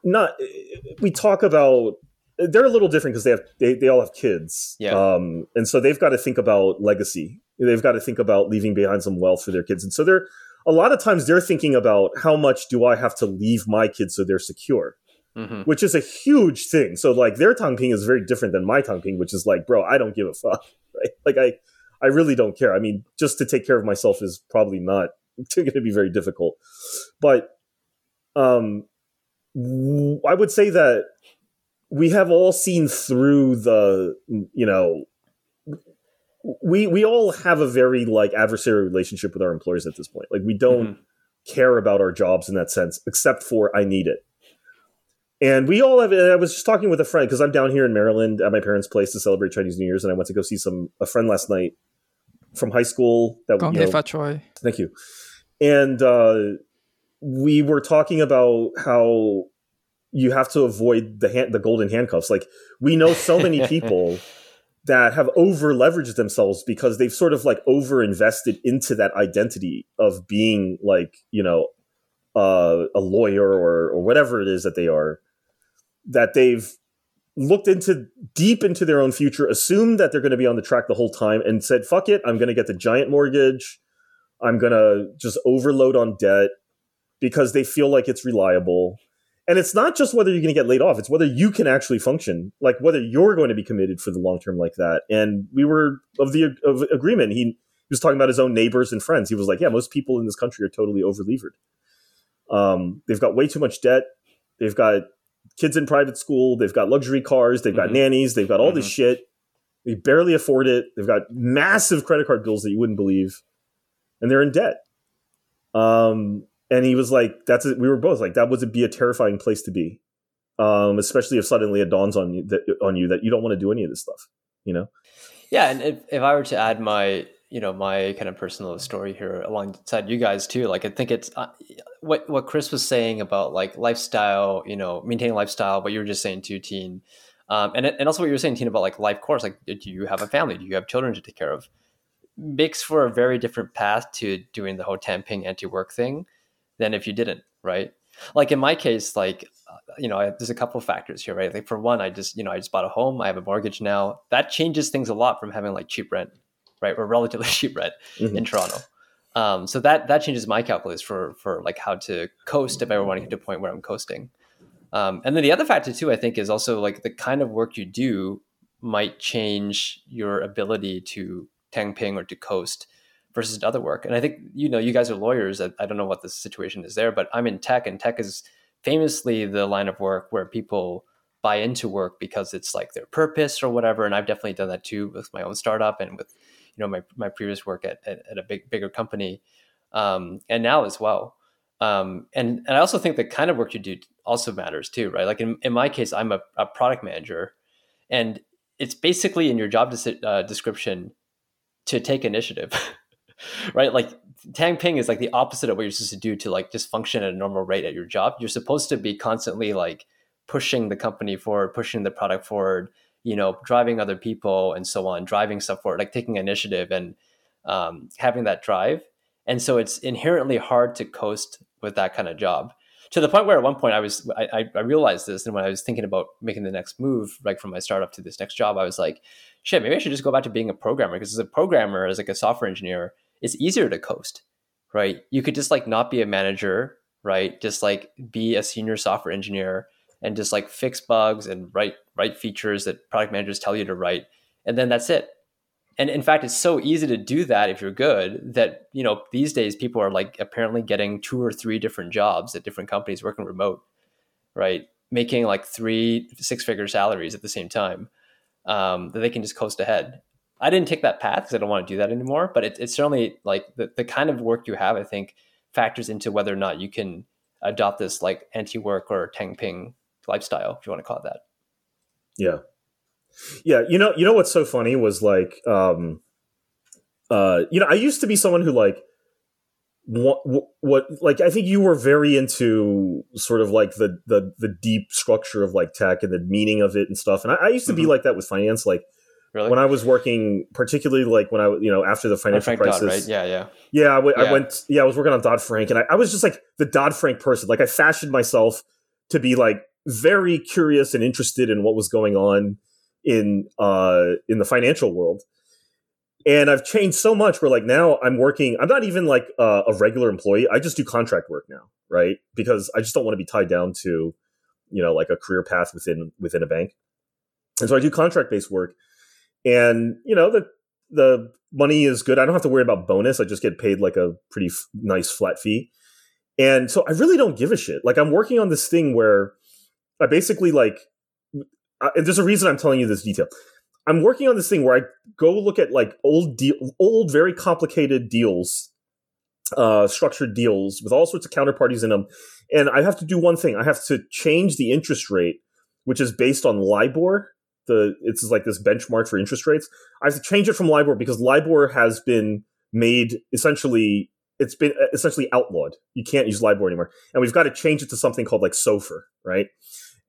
we talk about, they're a little different because they all have kids. Yeah. And so they've got to think about legacy. They've got to think about leaving behind some wealth for their kids. And so a lot of times they're thinking about how much do I have to leave my kids so they're secure, which is a huge thing. So like their Tang Ping is very different than my Tang Ping, which is like, bro, I don't give a fuck, right? Like I really don't care. I mean, just to take care of myself is probably not going to be very difficult. But I would say that we have all seen through the, you know, we all have a very like adversarial relationship with our employers at this point. Like we don't care about our jobs in that sense, except for I need it. And we all have, and I was just talking with a friend because I'm down here in Maryland at my parents' place to celebrate Chinese New Year's. And I went to go see a friend last night from high school. That Thank you. And we were talking about how you have to avoid the golden handcuffs. Like we know so many people that have over leveraged themselves because they've sort of like over invested into that identity of being like, you know, a lawyer or whatever it is that they are, that they've looked deep into their own future, assumed that they're going to be on the track the whole time and said, fuck it, I'm going to get the giant mortgage. I'm going to just overload on debt because they feel like it's reliable. And it's not just whether you're going to get laid off. It's whether you can actually function, like whether you're going to be committed for the long term like that. And we were of agreement. He was talking about his own neighbors and friends. He was like, yeah, most people in this country are totally over-levered. They've got way too much debt. They've got kids in private school. They've got luxury cars. They've got nannies. They've got all this shit. They barely afford it. They've got massive credit card bills that you wouldn't believe. And they're in debt. And he was like, "That's it." We were both like, "That would be a terrifying place to be, especially if suddenly it dawns on you that you don't want to do any of this stuff." You know? Yeah, and if I were to add my kind of personal story here alongside you guys too, like I think it's what Chris was saying about like lifestyle, you know, maintaining lifestyle. What you were just saying too, Teen, and also what you were saying, Teen, about like life course. Like, do you have a family? Do you have children to take care of? Makes for a very different path to doing the whole Tang Ping anti-work thing than if you didn't, right? Like in my case, like, you know, there's a couple of factors here, right? Like for one, I just bought a home. I have a mortgage now. That changes things a lot from having like cheap rent, right? Or relatively cheap rent in Toronto. So that changes my calculus for like how to coast if I were wanting to get to a point where I'm coasting. And then the other factor too, I think, is also like the kind of work you do might change your ability to Tang Ping or to coast versus other work. And I think, you know, you guys are lawyers. I don't know what the situation is there, but I'm in tech, and tech is famously the line of work where people buy into work because it's like their purpose or whatever. And I've definitely done that too with my own startup and with, you know, my previous work at a bigger company and now as well. And I also think the kind of work you do also matters too, right? Like in my case, I'm a product manager, and it's basically in your job description to take initiative. Right? Like Tang Ping is like the opposite of what you're supposed to do to like just function at a normal rate at your job. You're supposed to be constantly like pushing the company forward, pushing the product forward, you know, driving other people and so on, driving stuff forward, like taking initiative and having that drive. And so it's inherently hard to coast with that kind of job, to the point where at one point I realized this. And when I was thinking about making the next move, like from my startup to this next job, I was like, shit, maybe I should just go back to being a programmer, because as a programmer, as like a software engineer, it's easier to coast, right? You could just like not be a manager, right? Just like be a senior software engineer and just like fix bugs and write features that product managers tell you to write. And then that's it. And in fact, it's so easy to do that if you're good that, you know, these days people are like apparently getting 2 or 3 different jobs at different companies working remote, right? Making like 3 six-figure salaries at the same time that they can just coast ahead. I didn't take that path because I don't want to do that anymore, but it's certainly like the kind of work you have, I think, factors into whether or not you can adopt this like anti-work or Tang Ping lifestyle, if you want to call it that. Yeah. Yeah. You know what's so funny was like, you know, I used to be someone who like, like I think you were very into sort of like the deep structure of like tech and the meaning of it and stuff. And I used to be like that with finance, like when I was working, particularly like when I, you know, after the financial crisis, Dodd, right? I went, I was working on Dodd-Frank, and I was just like the Dodd-Frank person. Like I fashioned myself to be like very curious and interested in what was going on in the financial world. And I've changed so much where like now I'm working, I'm not even like a regular employee. I just do contract work now, right? Because I just don't want to be tied down to, you know, like a career path within a bank. And so I do contract-based work, and you know, the money is good. I don't have to worry about bonus. I just get paid like a pretty nice flat fee. And so I really don't give a shit. Like I'm working on this thing where I basically like, and there's a reason I'm telling you this detail. I'm working on this thing where I go look at like old, very complicated deals, structured deals with all sorts of counterparties in them. And I have to do one thing. I have to change the interest rate, which is based on LIBOR. It's like this benchmark for interest rates. I have to change it from LIBOR because LIBOR has been made essentially, it's been essentially outlawed. You can't use LIBOR anymore. And we've got to change it to something called like SOFR, right?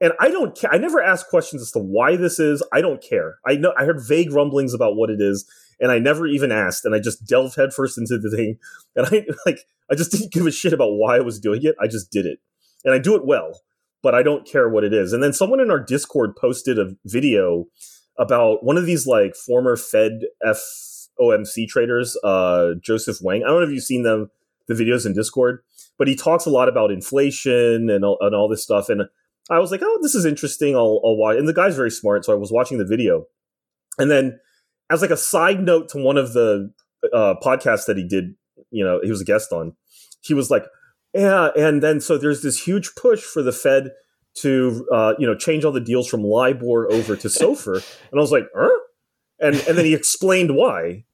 And I never ask questions as to why this is. I don't care. I know I heard vague rumblings about what it is, and I never even asked. And I just delved headfirst into the thing. And I just didn't give a shit about why I was doing it. I just did it, and I do it well, but I don't care what it is. And then someone in our Discord posted a video about one of these like former Fed FOMC traders, Joseph Wang. I don't know if you've seen the videos in Discord, but he talks a lot about inflation and all this stuff. And I was like, oh, this is interesting. I'll watch. And the guy's very smart, so I was watching the video. And then as like a side note to one of the podcasts that he did, you know, he was a guest on, he was like, yeah. And then so there's this huge push for the Fed to, you know, change all the deals from LIBOR over to SOFR. And I was like, huh? And then he explained why.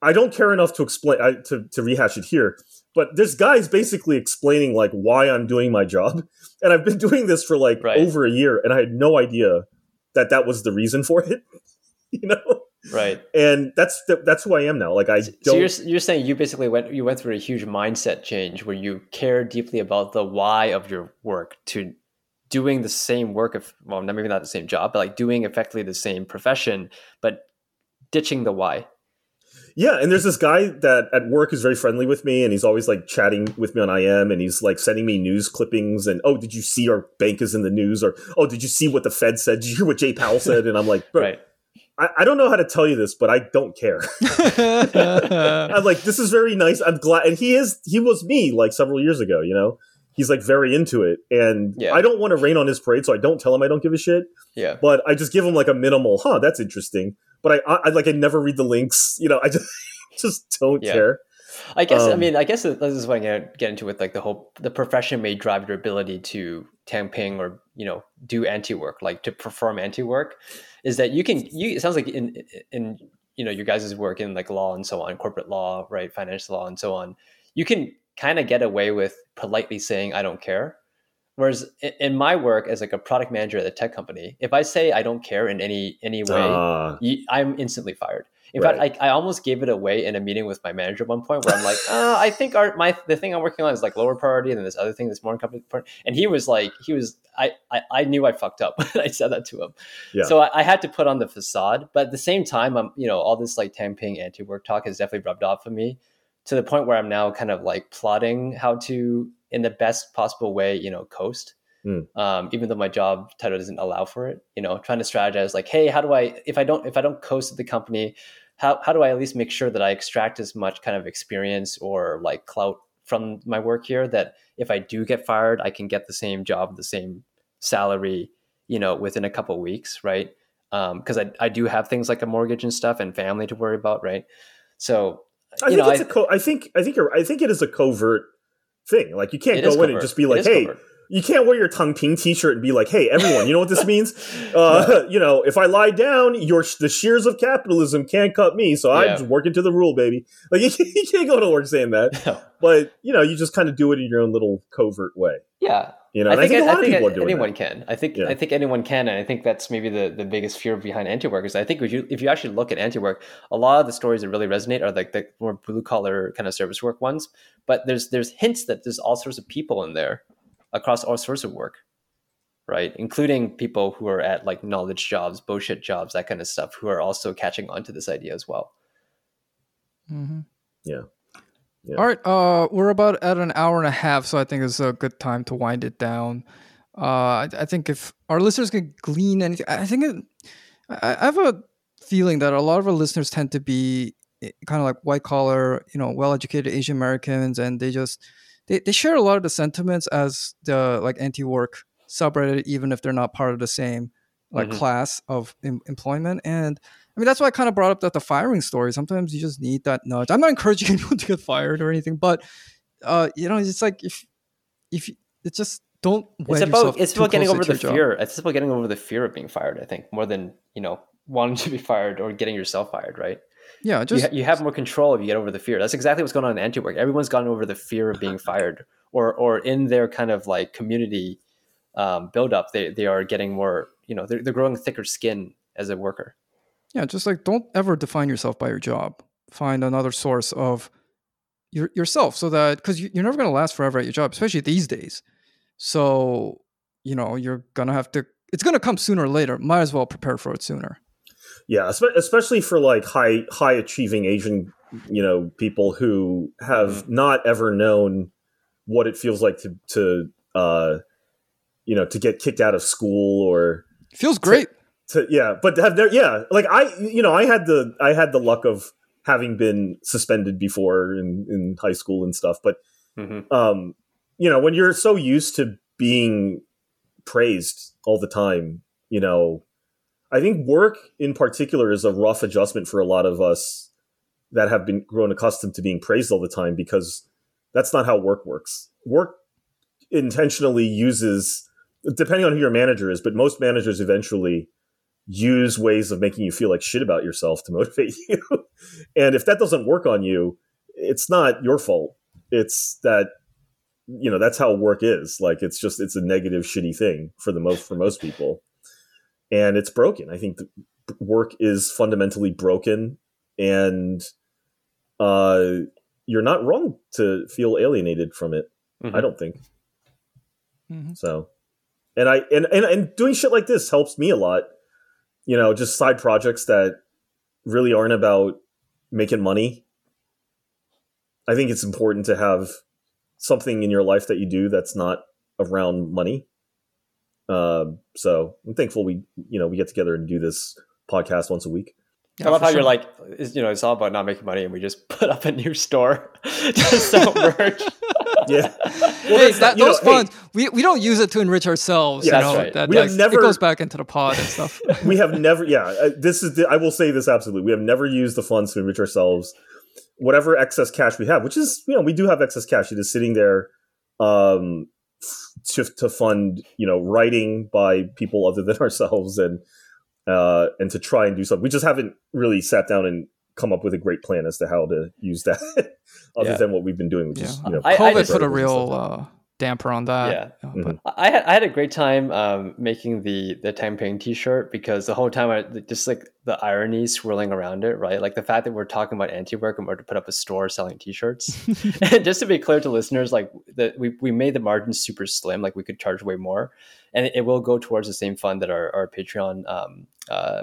I don't care enough to explain to rehash it here. But this guy's basically explaining like why I'm doing my job, and I've been doing this for like over a year, and I had no idea that was the reason for it, you know? Right. And that's who I am now. Like I don't. So you're saying you basically went through a huge mindset change where you care deeply about the why of your work to doing the same work of maybe not the same job, but like doing effectively the same profession, but ditching the why. Yeah, and there's this guy that at work is very friendly with me, and he's always like chatting with me on IM, and he's like sending me news clippings, and oh, did you see our bank is in the news, or oh, did you see what the Fed said? Did you hear what Jay Powell said? And I'm like, bro, I don't know how to tell you this, but I don't care. I'm like, this is very nice. I'm glad, and he was me like several years ago. You know, he's like very into it, and I don't want to rain on his parade, so I don't tell him I don't give a shit. Yeah, but I just give him like a minimal, huh? That's interesting. But I never read the links, you know, I just don't care. I guess, I guess this is what I'm going to get into with like the profession may drive your ability to Tang Ping or, you know, do anti-work, like to perform anti-work is that it sounds like in, you know, your guys' work in like law and so on, corporate law, right? Financial law and so on, you can kind of get away with politely saying, I don't care. Whereas in my work as like a product manager at a tech company, if I say I don't care in any way, I'm instantly fired. In fact, I almost gave it away in a meeting with my manager at one point where I'm like, I think the thing I'm working on is like lower priority than this other thing that's more important. And he was like, I knew I fucked up when I said that to him. Yeah. So I had to put on the facade. But at the same time, I'm, you know, all this like Tang Ping anti-work talk has definitely rubbed off on me to the point where I'm now kind of like plotting how to, in the best possible way, you know, coast, even though my job title doesn't allow for it, you know, trying to strategize like, hey, how do I, if I don't coast at the company, how do I at least make sure that I extract as much kind of experience or like clout from my work here that if I do get fired, I can get the same job, the same salary, you know, within a couple of weeks. Right. Cause I do have things like a mortgage and stuff and family to worry about. Right. So, I think it is a covert thing. Like you can't go in and just be like, hey, covered. You can't wear your Tang Ping t-shirt and be like, hey, everyone, you know what this means? You know, if I lie down, the shears of capitalism can't cut me. So I'm just working to the rule, baby. Like you can't go to work saying that, but you know, you just kind of do it in your own little covert way. Yeah. You know, I think anyone can, and I think that's maybe the biggest fear behind anti-work is I think if you actually look at anti-work, a lot of the stories that really resonate are like the more blue collar kind of service work ones. But there's hints that there's all sorts of people in there across all sorts of work, right? Including people who are at like knowledge jobs, bullshit jobs, that kind of stuff, who are also catching on to this idea as well. Mm-hmm. Yeah. Yeah. All right, we're about at an hour and a half, so I think it's a good time to wind it down. I think if our listeners can glean anything, I have a feeling that a lot of our listeners tend to be kind of like white collar, you know, well-educated Asian Americans, and they share a lot of the sentiments as the like anti-work subreddit, even if they're not part of the same like mm-hmm. class of employment. And I mean, that's why I kind of brought up that the firing story. Sometimes you just need that nudge. I'm not encouraging anyone to get fired or anything, but you know, it's like if it's just don't. It's about getting over the fear. It's about getting over the fear of being fired. I think more than you know wanting to be fired or getting yourself fired, right? Yeah, you have more control if you get over the fear. That's exactly what's going on in anti-work. Everyone's gotten over the fear of being fired, or in their kind of like community build up, they are getting more. You know, they're growing thicker skin as a worker. Yeah, just like don't ever define yourself by your job. Find another source of yourself so that, because you're never going to last forever at your job, especially these days. So, you know, you're going to have to, it's going to come sooner or later. Might as well prepare for it sooner. Yeah, especially for like high achieving Asian, you know, people who have not ever known what it feels like to get kicked out of school or. Feels great. I had the luck of having been suspended before in high school and stuff, but mm-hmm. You know, when you're so used to being praised all the time, you know, I think work in particular is a rough adjustment for a lot of us that have been grown accustomed to being praised all the time, because that's not how work works. Work intentionally uses, depending on who your manager is, but most managers eventually use ways of making you feel like shit about yourself to motivate you. And if that doesn't work on you, it's not your fault. It's that, you know, that's how work is. Like, it's just, it's a negative, shitty thing for most people. And it's broken. I think work is fundamentally broken, and you're not wrong to feel alienated from it. Mm-hmm. I don't think. Mm-hmm. So, and doing shit like this helps me a lot. You know, just side projects that really aren't about making money. I think it's important to have something in your life that you do that's not around money. So I'm thankful we get together and do this podcast once a week. I love how you're like, you know, it's all about not making money, and we just put up a new store to sell merch. Yeah, well, hey, those funds, we don't use it to enrich ourselves. Yeah, you know, that's right. It goes back into the pod and stuff. We have never. Yeah, I will say this absolutely. We have never used the funds to enrich ourselves. Whatever excess cash we have, which is, you know, we do have excess cash. It is sitting there to fund, you know, writing by people other than ourselves, and to try and do something. We just haven't really sat down and come up with a great plan as to how to use that other than what we've been doing, which is, you know, COVID put a real damper on that. Yeah. But I had a great time making the Tang Ping t-shirt, because the whole time I just like the irony swirling around it, right? Like the fact that we're talking about anti-work and we're to put up a store selling t-shirts. And just to be clear to listeners, like that we made the margins super slim, like we could charge way more. And it will go towards the same fund that our Patreon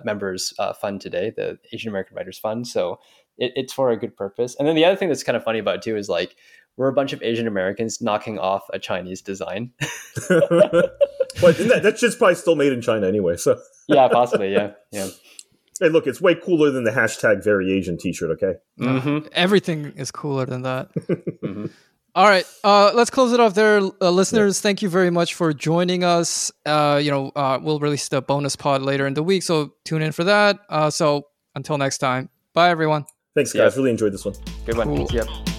members fund today, the Asian American Writers Fund. So it's for a good purpose. And then the other thing that's kind of funny about it too is like, we're a bunch of Asian Americans knocking off a Chinese design. But that shit's probably still made in China anyway. So yeah, possibly. Yeah. Hey, look, it's way cooler than the hashtag Very Asian t-shirt. Okay. Mm-hmm. Everything is cooler than that. Mm-hmm. All right. Let's close it off there. Listeners, thank you very much for joining us. We'll release the bonus pod later in the week, so tune in for that. So until next time, bye everyone. Thanks guys. Really enjoyed this one. Good one. Cool. Thank you.